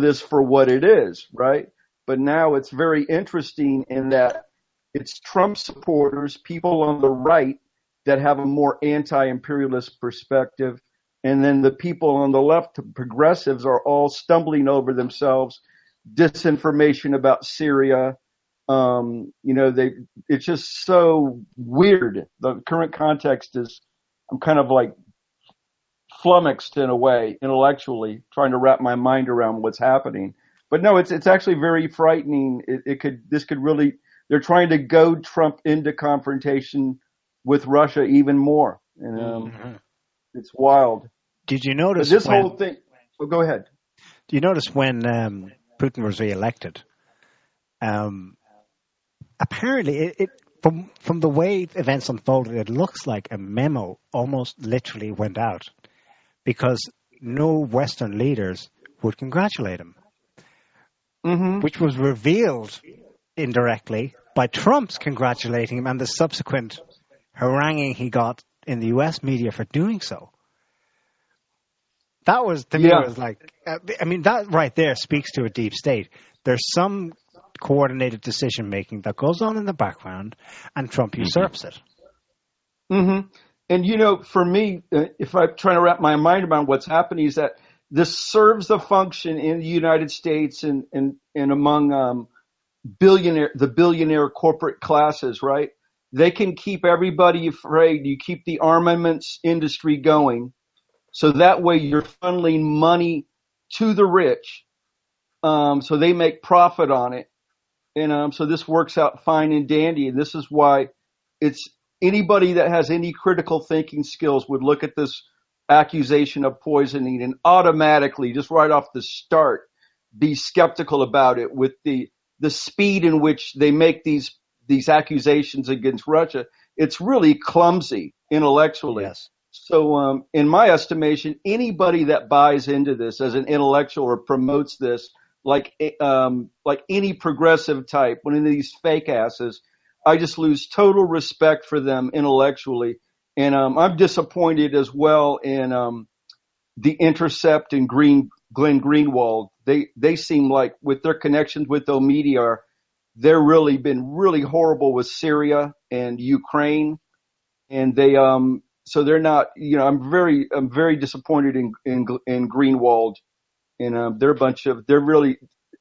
this for what it is, right? But now it's very interesting in that it's Trump supporters, people on the right, that have a more anti-imperialist perspective. And then the people on the left, progressives, are all stumbling over themselves, disinformation about Syria. It's just so weird. The current context is, I'm kind of like flummoxed in a way, intellectually, trying to wrap my mind around what's happening. But no, it's actually very frightening. This could really, they're trying to goad Trump into confrontation with Russia even more, and it's wild. Did you notice this whole thing? Well, go ahead. Do you notice when Putin was reelected? Apparently, it from the way events unfolded, it looks like a memo almost literally went out, because no Western leaders would congratulate him, which was revealed indirectly by Trump's congratulating him and the subsequent haranguing he got in the U.S. media for doing so. That was, to me, was like, I mean, that right there speaks to a deep state. There's some coordinated decision making that goes on in the background, and Trump usurps it. And, you know, for me, if I'm trying to wrap my mind around what's happening, is that this serves the function in the United States and among the billionaire corporate classes, right? They can keep everybody afraid. You keep the armaments industry going. So that way you're funneling money to the rich. So they make profit on it. And so this works out fine and dandy. And this is why it's anybody that has any critical thinking skills would look at this accusation of poisoning and automatically, just right off the start, be skeptical about it with the speed in which they make these accusations against Russia. It's really clumsy intellectually. Yes. So in my estimation, anybody that buys into this as an intellectual or promotes this, like any progressive type, one of these fake asses, I just lose total respect for them intellectually. And I'm disappointed as well in The Intercept and Glenn Greenwald. They seem like, with their connections with the media, they're really been really horrible with Syria and Ukraine. And So they're not, you know, I'm very disappointed in Greenwald, and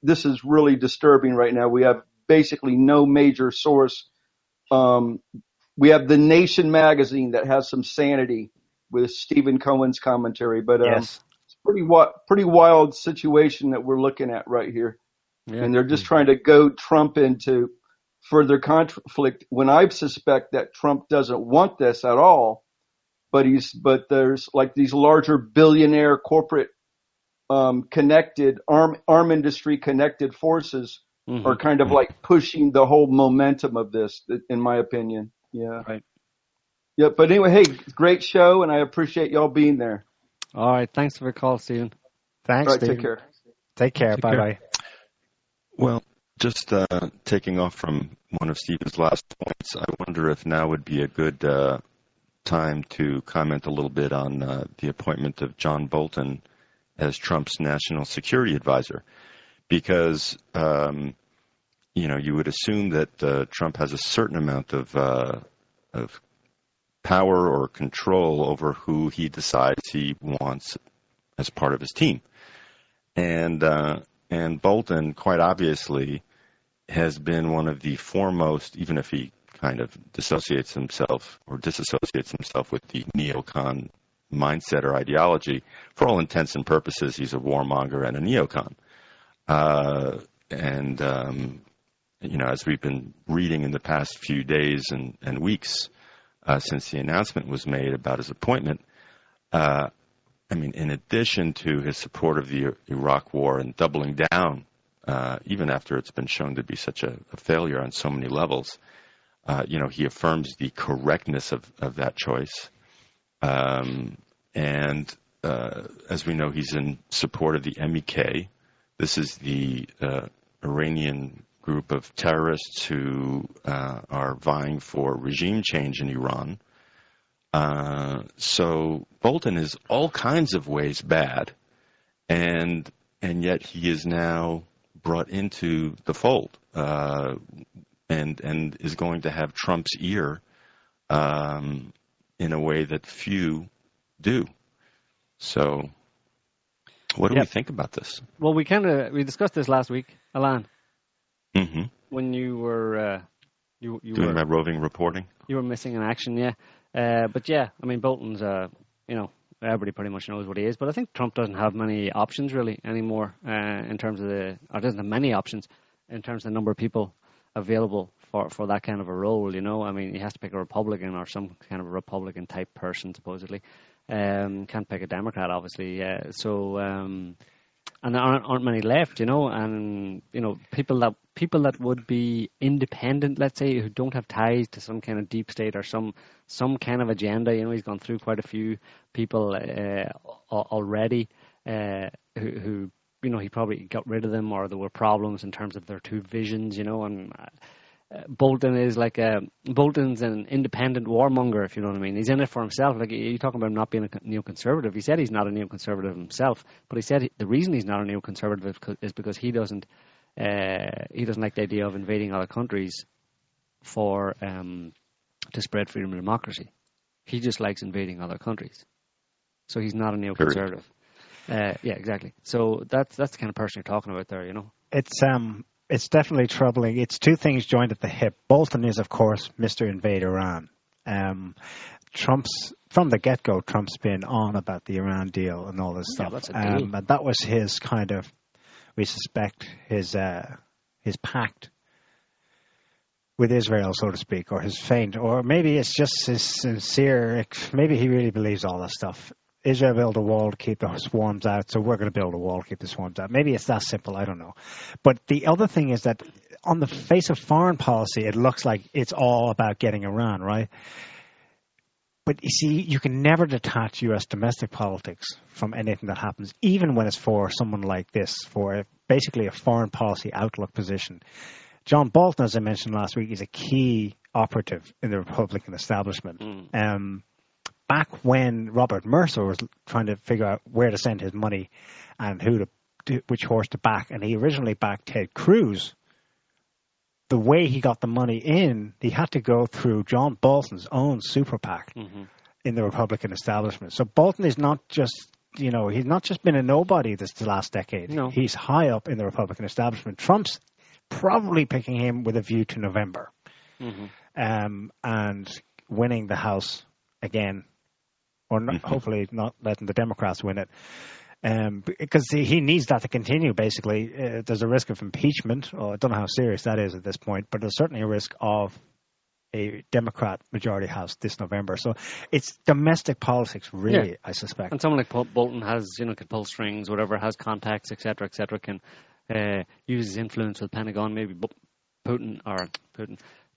this is really disturbing right now. We have basically no major source. We have The Nation magazine that has some sanity with Stephen Cohen's commentary, but yes. It's a pretty wild situation that we're looking at right here. Yeah. And they're just trying to goad Trump into further conflict when I suspect that Trump doesn't want this at all, but there's like these larger billionaire corporate connected arm industry connected forces are kind of like pushing the whole momentum of this, in my opinion. Yeah. Right. Yeah. But anyway, hey, great show, and I appreciate y'all being there. All right. Thanks for the call, Stephen. Thanks, all right, Stephen. Take care. Take care. Bye bye. Well, just taking off from one of Stephen's last points, I wonder if now would be a good time to comment a little bit on the appointment of John Bolton as Trump's national security advisor, because you would assume that Trump has a certain amount of power or control over who he decides he wants as part of his team, and Bolton quite obviously has been one of the foremost, even if he kind of disassociates himself with the neocon mindset or ideology. For all intents and purposes, he's a warmonger and a neocon. As we've been reading in the past few days and weeks since the announcement was made about his appointment, in addition to his support of the Iraq war and doubling down, even after it's been shown to be such a failure on so many levels, he affirms the correctness of that choice. As we know, he's in support of the MEK. This is the Iranian group of terrorists who are vying for regime change in Iran. So Bolton is all kinds of ways bad, and yet he is now brought into the fold and is going to have Trump's ear in a way that few do. So what do we think about this? Well, we discussed this last week, Alan, when you were you doing my roving reporting. You were missing in action, yeah. Bolton's, everybody pretty much knows what he is. But I think Trump doesn't have many options really anymore doesn't have many options in terms of the number of people available for that kind of a role, he has to pick a Republican or some kind of Republican type person, supposedly. Can't pick a Democrat, obviously. Yeah. So, and there aren't many left, people that would be independent, let's say, who don't have ties to some kind of deep state or some kind of agenda. He's gone through quite a few people already who he probably got rid of them, or there were problems in terms of their two visions, and Bolton is like Bolton's an independent warmonger, if you know what I mean. He's in it for himself. Like, you're talking about him not being a neoconservative. He said he's not a neoconservative himself, but he said the reason he's not a neoconservative is because he doesn't like the idea of invading other countries for to spread freedom and democracy. He just likes invading other countries, so he's not a neoconservative. Yeah, exactly. So that's the kind of person you're talking about there, It's definitely troubling. It's two things joined at the hip. Bolton is, of course, Mr. Invade Iran. Trump's from the get-go, Trump's been on about the Iran deal and all this stuff. That's a deal. And that was his kind of, we suspect, his pact with Israel, so to speak, or his feint, or maybe it's just his sincere, maybe he really believes all that stuff. Israel build a wall to keep the swarms out, so we're going to build a wall to keep the swarms out. Maybe it's that simple, I don't know. But the other thing is that on the face of foreign policy, it looks like it's all about getting Iran, right? But you see, you can never detach U.S. domestic politics from anything that happens, even when it's for someone like this, for basically a foreign policy outlook position. John Bolton, as I mentioned last week, is a key operative in the Republican establishment. Back when Robert Mercer was trying to figure out where to send his money and which horse to back, and he originally backed Ted Cruz, the way he got the money in, he had to go through John Bolton's own super PAC. in the Republican establishment. So Bolton is not just, you know, he's not just been a nobody this last decade. No. He's high up in the Republican establishment. Trump's probably picking him with a view to November and winning the House again, or not, hopefully not letting the Democrats win it. Because he needs that to continue, basically. There's a risk of impeachment. Or I don't know how serious that is at this point, but there's certainly a risk of a Democrat majority House this November. So it's domestic politics, really, I suspect. And someone like Bolton has, you know, can pull strings, whatever, has contacts, et cetera, can use his influence with Pentagon. Maybe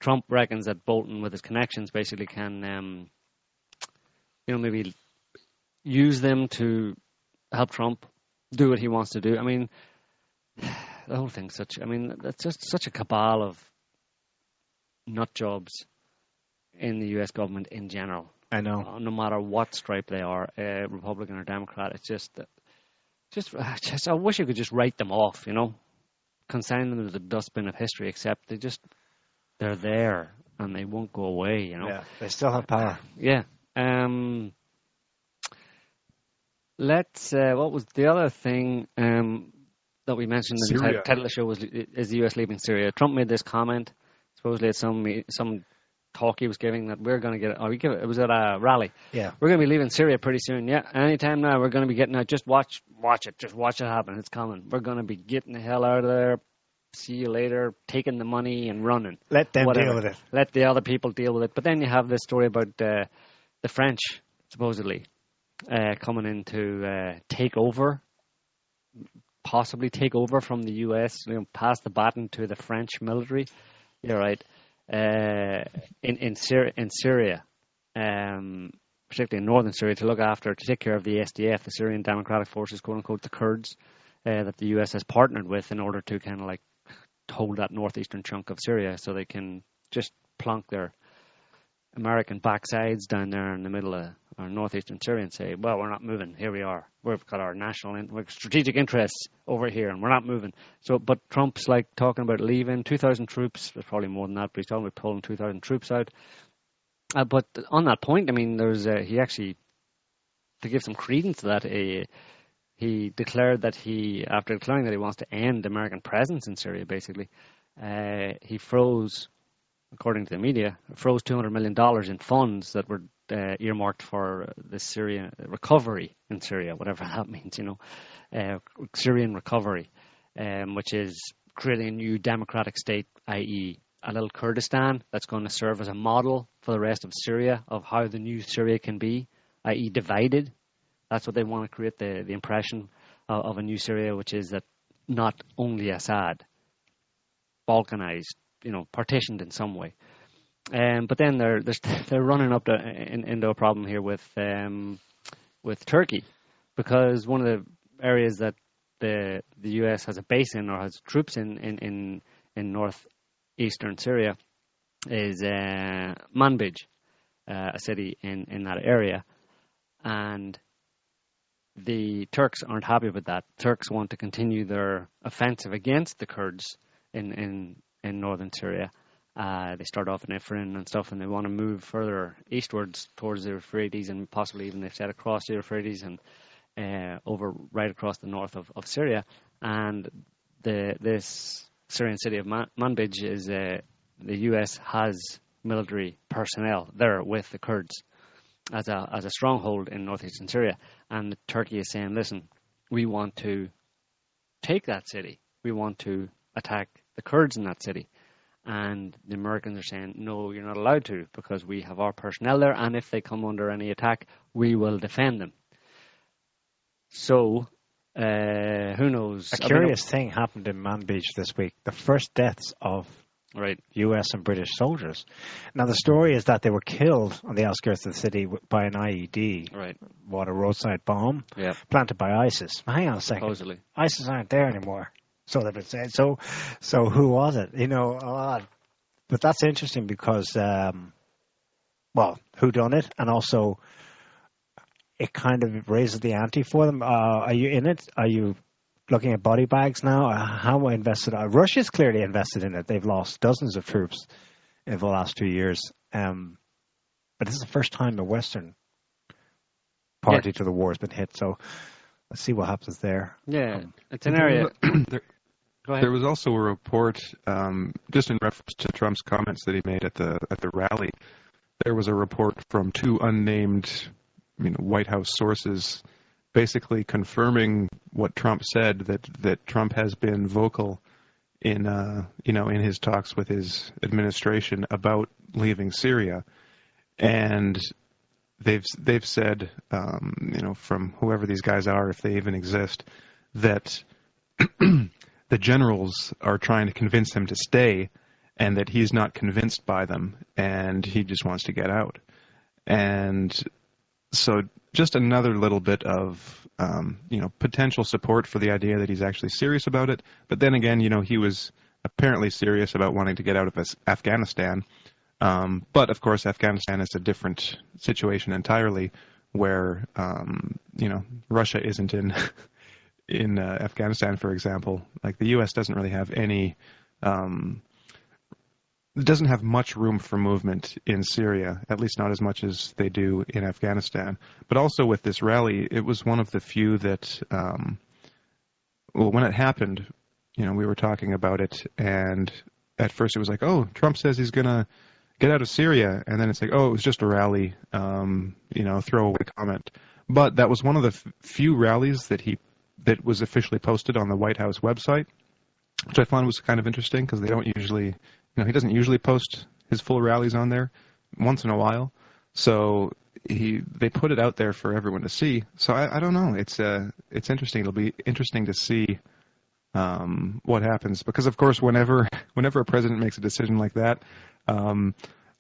Trump reckons that Bolton, with his connections, basically can, you know, maybe use them to help Trump do what he wants to do. I mean, the whole thing's such, I mean, that's just such a cabal of nut jobs in the U.S. government in general. I know. No matter what stripe they are, Republican or Democrat, it's just, I wish you could just write them off, you know, consign them to the dustbin of history, except they just, they're there and they won't go away, you know. Yeah, they still have power. Yeah. Let's, what was the other thing that we mentioned in the title of the show was, is the U.S. leaving Syria? Trump made this comment, supposedly at some talk he was giving, that we're going to get, it was at a rally. Yeah. We're going to be leaving Syria pretty soon. Yeah. Anytime now, we're going to be getting out. Just watch it. Just watch it happen. It's coming. We're going to be getting the hell out of there. See you later. Taking the money and running. Let them deal with it. Let the other people deal with it. But then you have this story about the French, supposedly, coming in to take over, possibly take over from the U.S., you know, pass the baton to the French military. You're right. In Syria, particularly in northern Syria, to look after, to take care of the SDF, the Syrian Democratic Forces, quote unquote, the Kurds, that the U.S. has partnered with in order to kind of like hold that northeastern chunk of Syria, so they can just plonk their American backsides down there in the middle of or northeastern Syria and say, well, we're not moving. Here we are. We've got our national strategic interests over here, and we're not moving. So, but Trump's like talking about leaving 2,000 troops. There's probably more than that, but he's talking about pulling 2,000 troops out. But on that point, I mean, there's he actually, to give some credence to that, he declared that he, after declaring that he wants to end American presence in Syria, basically, he froze, according to the media, froze $200 million in funds that were earmarked for the Syrian recovery in Syria, whatever that means, you know, Syrian recovery, which is creating a new democratic state, i.e. a little Kurdistan that's going to serve as a model for the rest of Syria of how the new Syria can be, i.e. divided. That's what they want to create, the impression of a new Syria, which is that not only Assad, balkanized, you know, partitioned in some way. But then they're running up into a problem here with Turkey, because one of the areas that the U.S. has a base in or has troops in northeastern Syria is Manbij, a city in that area, and the Turks aren't happy with that. Turks want to continue their offensive against the Kurds in northern Syria. They start off in Afrin and stuff, and they want to move further eastwards towards the Euphrates, and possibly even, they've said, across the Euphrates and over right across the north of Syria. And this Syrian city of Manbij is the U.S. has military personnel there with the Kurds as a stronghold in northeastern Syria. And Turkey is saying, listen, we want to take that city. We want to attack the Kurds in that city. And the Americans are saying, no, you're not allowed to, because we have our personnel there, and if they come under any attack, we will defend them. So, who knows? A curious thing happened in Manbij this week. The first deaths of U.S. and British soldiers. Now, the story is that they were killed on the outskirts of the city by an IED, a roadside bomb, planted by ISIS. Hang on a second. Supposedly. ISIS aren't there anymore. So they've been saying. So who was it? You know, but that's interesting because, who done it, and also it kind of raises the ante for them. Are you in it? Are you looking at body bags now? How invested? Russia's clearly invested in it. They've lost dozens of troops in the last 2 years, but this is the first time a Western party to the war has been hit. So let's see what happens there. Yeah, it's an area. There was also a report, just in reference to Trump's comments that he made at the rally. There was a report from two unnamed, White House sources, basically confirming what Trump said, that Trump has been vocal in his talks with his administration about leaving Syria, and they've said, from whoever these guys are, if they even exist, that the generals are trying to convince him to stay, and that he's not convinced by them, and he just wants to get out. And so just another little bit of, potential support for the idea that he's actually serious about it. But then again, he was apparently serious about wanting to get out of Afghanistan. But of course, Afghanistan is a different situation entirely, where, Russia isn't in Afghanistan, for example. Like the U.S. doesn't really have doesn't have much room for movement in Syria, at least not as much as they do in Afghanistan. But also with this rally, it was one of the few that, when it happened, we were talking about it, and at first it was like, oh, Trump says he's going to get out of Syria. And then it's like, oh, it was just a rally, throwaway comment. But that was one of the few rallies that was officially posted on the White House website, which I found was kind of interesting because they don't usually... he doesn't usually post his full rallies on there, once in a while. So they put it out there for everyone to see. So I don't know. It's interesting. It'll be interesting to see what happens, because of course whenever a president makes a decision like that,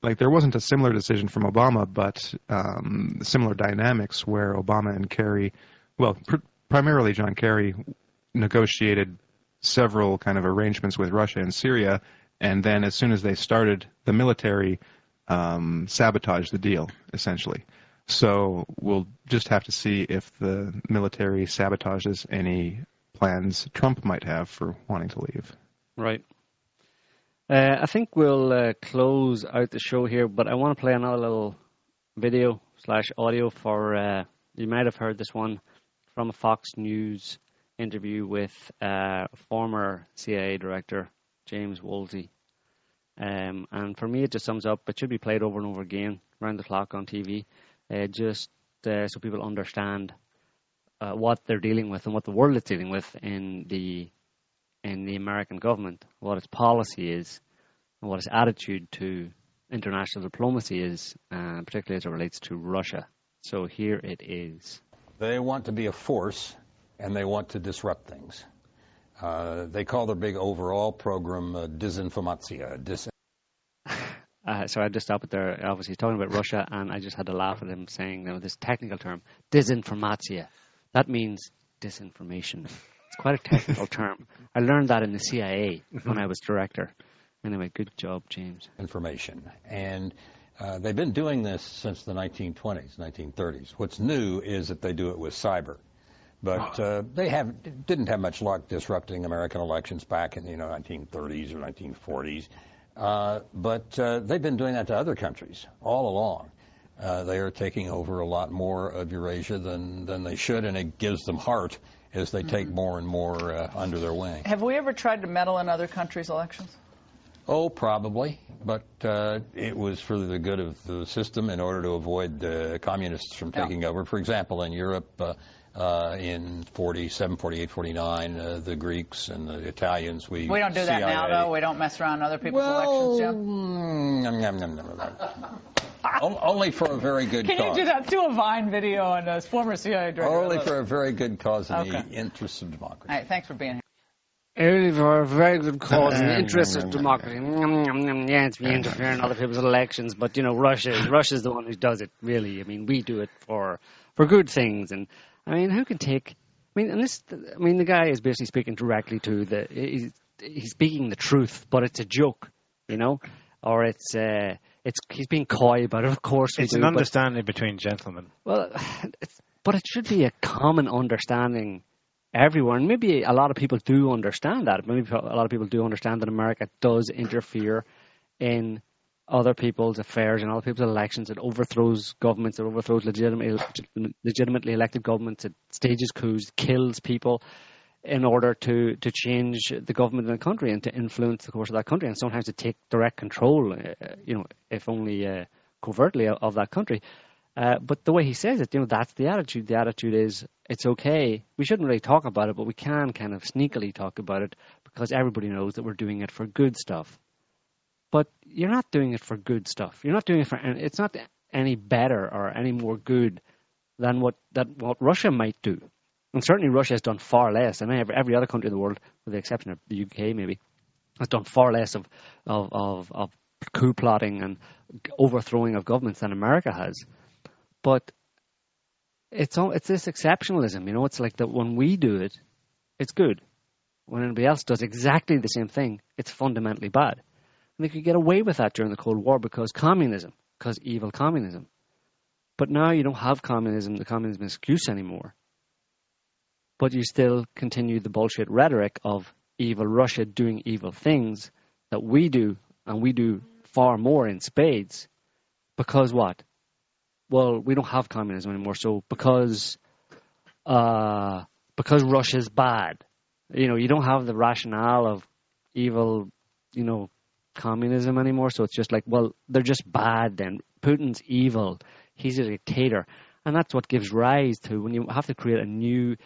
like there wasn't a similar decision from Obama, but similar dynamics where Obama and Kerry, primarily John Kerry, negotiated several kind of arrangements with Russia and Syria. And then as soon as they started, the military sabotaged the deal, essentially. So we'll just have to see if the military sabotages any plans Trump might have for wanting to leave. Right. I think we'll close out the show here, but I want to play another little video / audio for, you might have heard this one from a Fox News interview with former CIA director James Woolsey. And for me, it just sums up. It should be played over and over again, round the clock on TV, just so people understand what they're dealing with and what the world is dealing with in the American government, what its policy is, and what its attitude to international diplomacy is, particularly as it relates to Russia. So here it is. They want to be a force, and they want to disrupt things. They call their big overall program disinformatia. So I just stop it there. Obviously, he's talking about Russia, and I just had to laugh at him saying this technical term, disinformatia. That means disinformation. It's quite a technical term. I learned that in the CIA when I was director. Anyway, good job, James. Information. And they've been doing this since the 1920s, 1930s. What's new is that they do it with cyber. But they didn't have much luck disrupting American elections back in the 1930s or 1940s. But they've been doing that to other countries all along. They are taking over a lot more of Eurasia than they should, and it gives them heart as they take more and more under their wing. Have we ever tried to meddle in other countries' elections? Oh, probably, but it was for the good of the system in order to avoid the communists from taking over. For example, in Europe, in 47, 48, 49, the Greeks and the Italians, we don't do that now, though. We don't mess around other people's elections, yeah? Only for a very good cause. Can you do that? Do a Vine video on a former CIA director. Only for a very good cause and the interests of democracy. All right, thanks for being here. Only for a very good cause and the interests of democracy. Yeah, it's we interfere in other people's elections, but, Russia's the one who does it, really. We do it for good things, and... who can take? The guy is basically speaking directly to the. He's speaking the truth, but it's a joke, or it's he's being coy about it. Of course, it's an understanding between gentlemen. Well, but it should be a common understanding everywhere, and maybe a lot of people do understand that. Maybe a lot of people do understand that America does interfere in other people's affairs and other people's elections. It overthrows governments. It overthrows legitimately elected governments. It stages coups, kills people in order to change the government in the country and to influence the course of that country, and sometimes to take direct control, if only covertly, of that country. But the way he says it, that's the attitude. The attitude is, it's okay. We shouldn't really talk about it, but we can kind of sneakily talk about it because everybody knows that we're doing it for good stuff. But you're not doing it for good stuff. You're not doing it for, and it's not any better or any more good than what Russia might do. And certainly Russia has done far less, and every other country in the world, with the exception of the UK maybe, has done far less of coup plotting and overthrowing of governments than America has. But it's this exceptionalism, It's like that when we do it, it's good. When anybody else does exactly the same thing, it's fundamentally bad. And they could get away with that during the Cold War because evil communism. But now you don't have communism, the communism excuse anymore. But you still continue the bullshit rhetoric of evil Russia doing evil things that we do, and we do far more in spades. Because what? Well, we don't have communism anymore, so because Russia's bad. You don't have the rationale of evil, communism anymore, so it's just like, well, they're just bad then. Putin's evil. He's a dictator. And that's what gives rise to when you have to create a new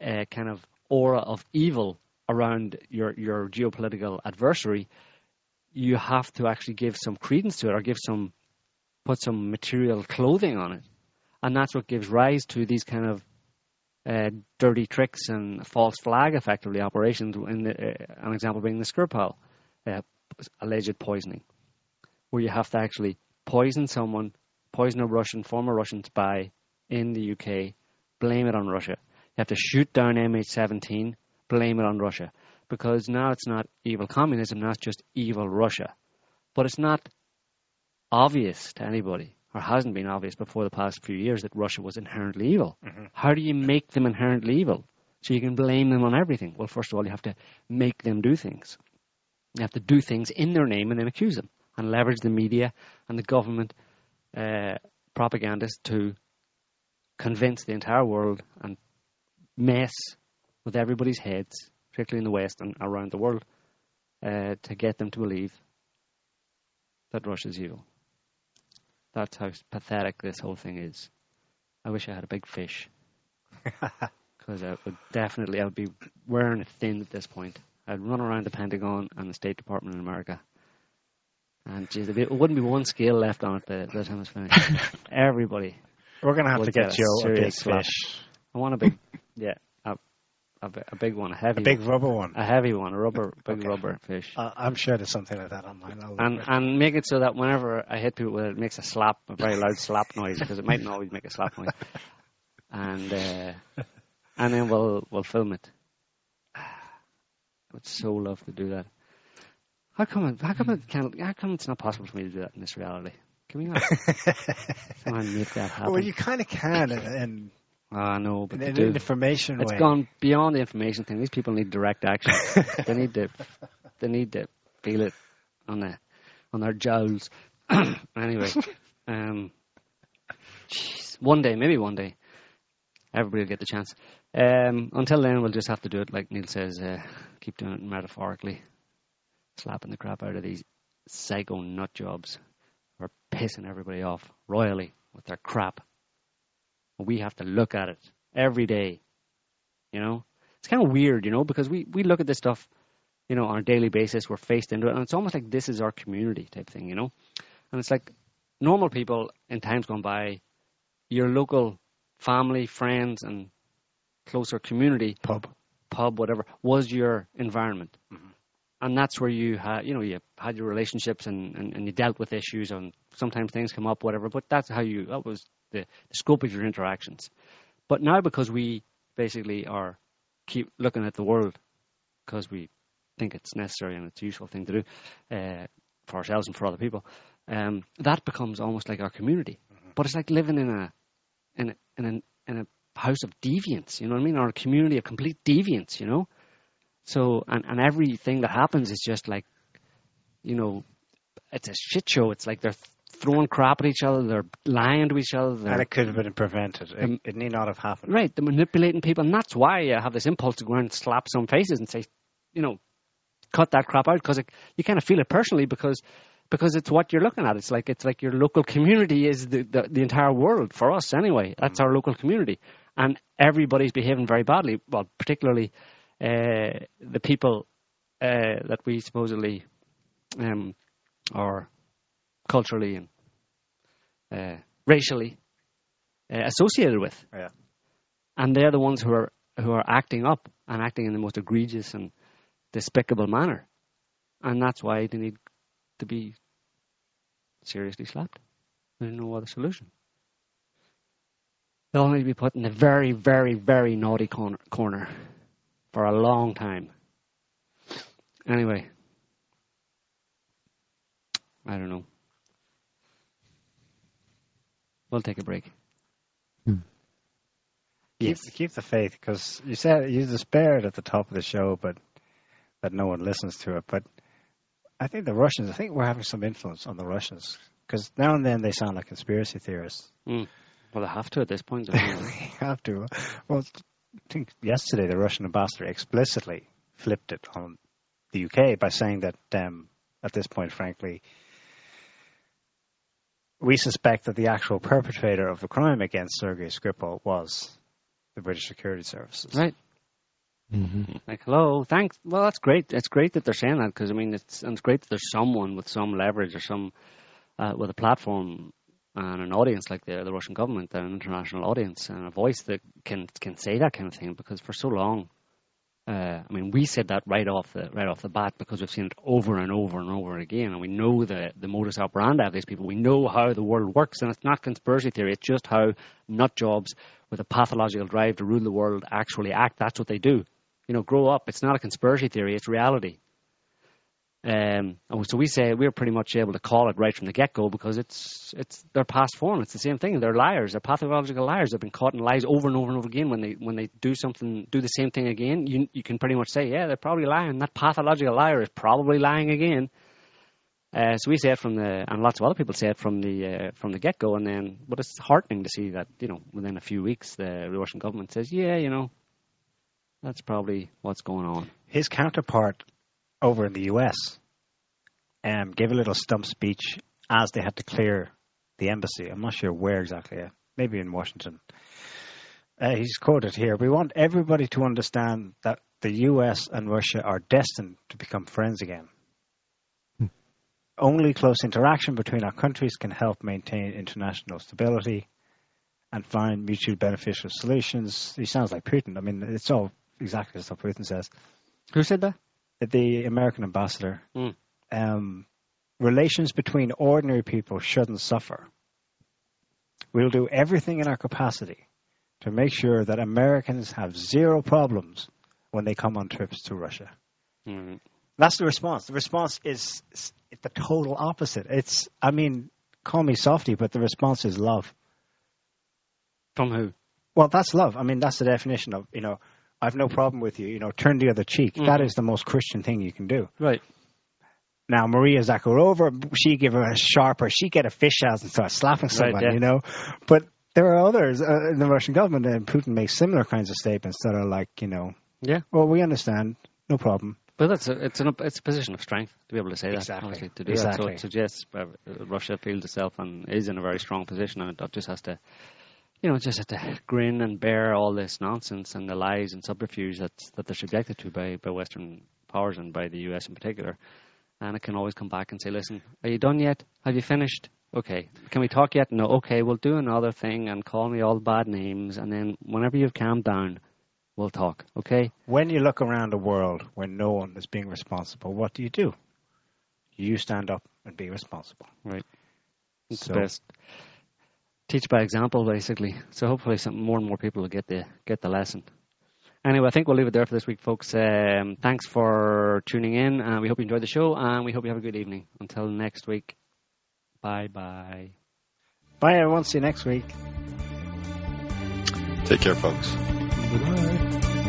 kind of aura of evil around your geopolitical adversary. You have to actually give some credence to it or put some material clothing on it. And that's what gives rise to these kind of dirty tricks and false flag, effectively, operations. An example being the Skripal alleged poisoning, where you have to actually poison a Russian, former Russian spy in the UK, blame it on Russia. You have to shoot down MH17, blame it on Russia, because now it's not evil communism, now it's just evil Russia. But it's not obvious to anybody, or hasn't been obvious before the past few years, that Russia was inherently evil. Mm-hmm. How do you make them inherently evil? So you can blame them on everything. Well, first of all, you have to make them do things. You have to do things in their name and then accuse them and leverage the media and the government propagandists to convince the entire world and mess with everybody's heads, particularly in the West and around the world, to get them to believe that Russia's evil. That's how pathetic this whole thing is. I wish I had a big fish, because I would be wearing it thin at this point. I'd run around the Pentagon and the State Department in America. And geez, it wouldn't be one scale left on it by the time it's finished. Everybody. We're going to have to get Joe a big fish. I want a big, a big one, a heavy one. A big rubber one. A heavy one, rubber fish. I'm sure there's something like that online. And make it so that whenever I hit people with it, it makes a very loud slap noise, because it mightn't always make a slap noise. And then we'll film it. I would so love to do that. How come it's not possible for me to do that in this reality? Can we not make that happen? Well, you kind of can. I know, but in an information way. It's gone beyond the information thing. These people need direct action. They need to feel it on their jowls. Anyway, maybe one day, everybody will get the chance. Until then, we'll just have to do it like Neil says, keep doing it metaphorically, slapping the crap out of these psycho nut jobs who are pissing everybody off royally with their crap. We have to look at it every day. It's kind of weird, because we look at this stuff, on a daily basis. We're faced into it, and it's almost like this is our community type thing, And it's like normal people in times gone by, your local family, friends, and closer community, pub, whatever, was your environment. Mm-hmm. And that's where you had, you had your relationships and you dealt with issues, and sometimes things come up, whatever, but that's how that was the scope of your interactions. But now, because we basically keep looking at the world because we think it's necessary and it's a useful thing to do for ourselves and for other people, that becomes almost like our community. Mm-hmm. But it's like living in a house of deviance, or a community of complete deviance, so and everything that happens is just like it's a shit show. It's like they're throwing crap at each other. They're lying to each other. And it could have been prevented. It need not have happened. Right. They're manipulating people. And that's why you have this impulse to go around and slap some faces and say, you know, cut that crap out, because you kind of feel it personally because it's what you're looking at. It's like your local community is the entire world for us anyway. That's our local community. And everybody's behaving very badly. Well, particularly the people that we supposedly are culturally and racially associated with. Yeah. And they're the ones who are acting up and acting in the most egregious and despicable manner. And that's why they need to be seriously slapped. There's no other solution. They'll need to be put in a very, very, very naughty corner for a long time. Anyway, I don't know. We'll take a break. Yes. Keep the faith, because you said you despaired at the top of the show, but that no one listens to it. But I think the Russians, I think we're having some influence on the Russians, because now and then they sound like conspiracy theorists. Mm. Well, they have to at this point. They have to. Well, I think yesterday the Russian ambassador explicitly flipped it on the UK by saying that at this point, frankly, we suspect that the actual perpetrator of the crime against Sergei Skripal was the British security services. Right. Mm-hmm. Like, hello, thanks. Well, that's great. It's great that they're saying that, because, I mean, it's great that there's someone with some leverage or some with a platform and an audience like the Russian government, an international audience, and a voice that can say that kind of thing. Because for so long, I mean, we said that right off the bat, because we've seen it over and over and over again, and we know the modus operandi of these people. We know how the world works, and it's not conspiracy theory. It's just how nut jobs with a pathological drive to rule the world actually act. That's what they do. You know, grow up. It's not a conspiracy theory. It's reality. So we say we're pretty much able to call it right from the get-go, because it's their past form. It's the same thing. They're liars. They're pathological liars. They've been caught in lies over and over and over again. When they do something, do the same thing again, you can pretty much say, yeah, they're probably lying. That pathological liar is probably lying again. So we say it and lots of other people say it from the get-go. And then, but it's heartening to see that, you know, within a few weeks, the Russian government says, yeah, you know, that's probably what's going on. His counterpart over in the U.S., gave a little stump speech as they had to clear the embassy. I'm not sure where exactly. Maybe in Washington. He's quoted here, "We want everybody to understand that the U.S. and Russia are destined to become friends again. Only close interaction between our countries can help maintain international stability and find mutually beneficial solutions." He sounds like Putin. I mean, it's all exactly as what Putin says. Who said that? The American ambassador. Mm. Relations between ordinary people shouldn't suffer. We'll do everything in our capacity to make sure that Americans have zero problems when they come on trips to Russia. Mm. That's the response. The response is the total opposite. It's, I mean, call me softy, but the response is love. From who? Well, that's love. I mean, that's the definition of, you know, I've no problem with you. You know, turn the other cheek. Mm. That is the most Christian thing you can do. Right. Now, Maria Zakharova, she gave her a sharper. She get a fish out and start slapping someone, right, yeah. You know. But there are others in the Russian government, and Putin makes similar kinds of statements that are like, you know, yeah, well, we understand, no problem. But it's a position of strength to be able to say that. Exactly. Honestly, to do exactly. That. So it suggests Russia feels itself and is in a very strong position, and it just has to... You know, just have to grin and bear all this nonsense and the lies and subterfuge that they're subjected to by Western powers and by the U.S. in particular. And it can always come back and say, listen, are you done yet? Have you finished? Okay. Can we talk yet? No. Okay, we'll do another thing and call me all bad names. And then whenever you've calmed down, we'll talk. Okay? When you look around the world where no one is being responsible, what do? You stand up and be responsible. Right. It's the best. Teach by example, basically. So hopefully more and more people will get the lesson. Anyway, I think we'll leave it there for this week, folks. Thanks for tuning in. We hope you enjoyed the show, and we hope you have a good evening. Until next week, bye-bye. Bye, everyone. See you next week. Take care, folks. Goodbye.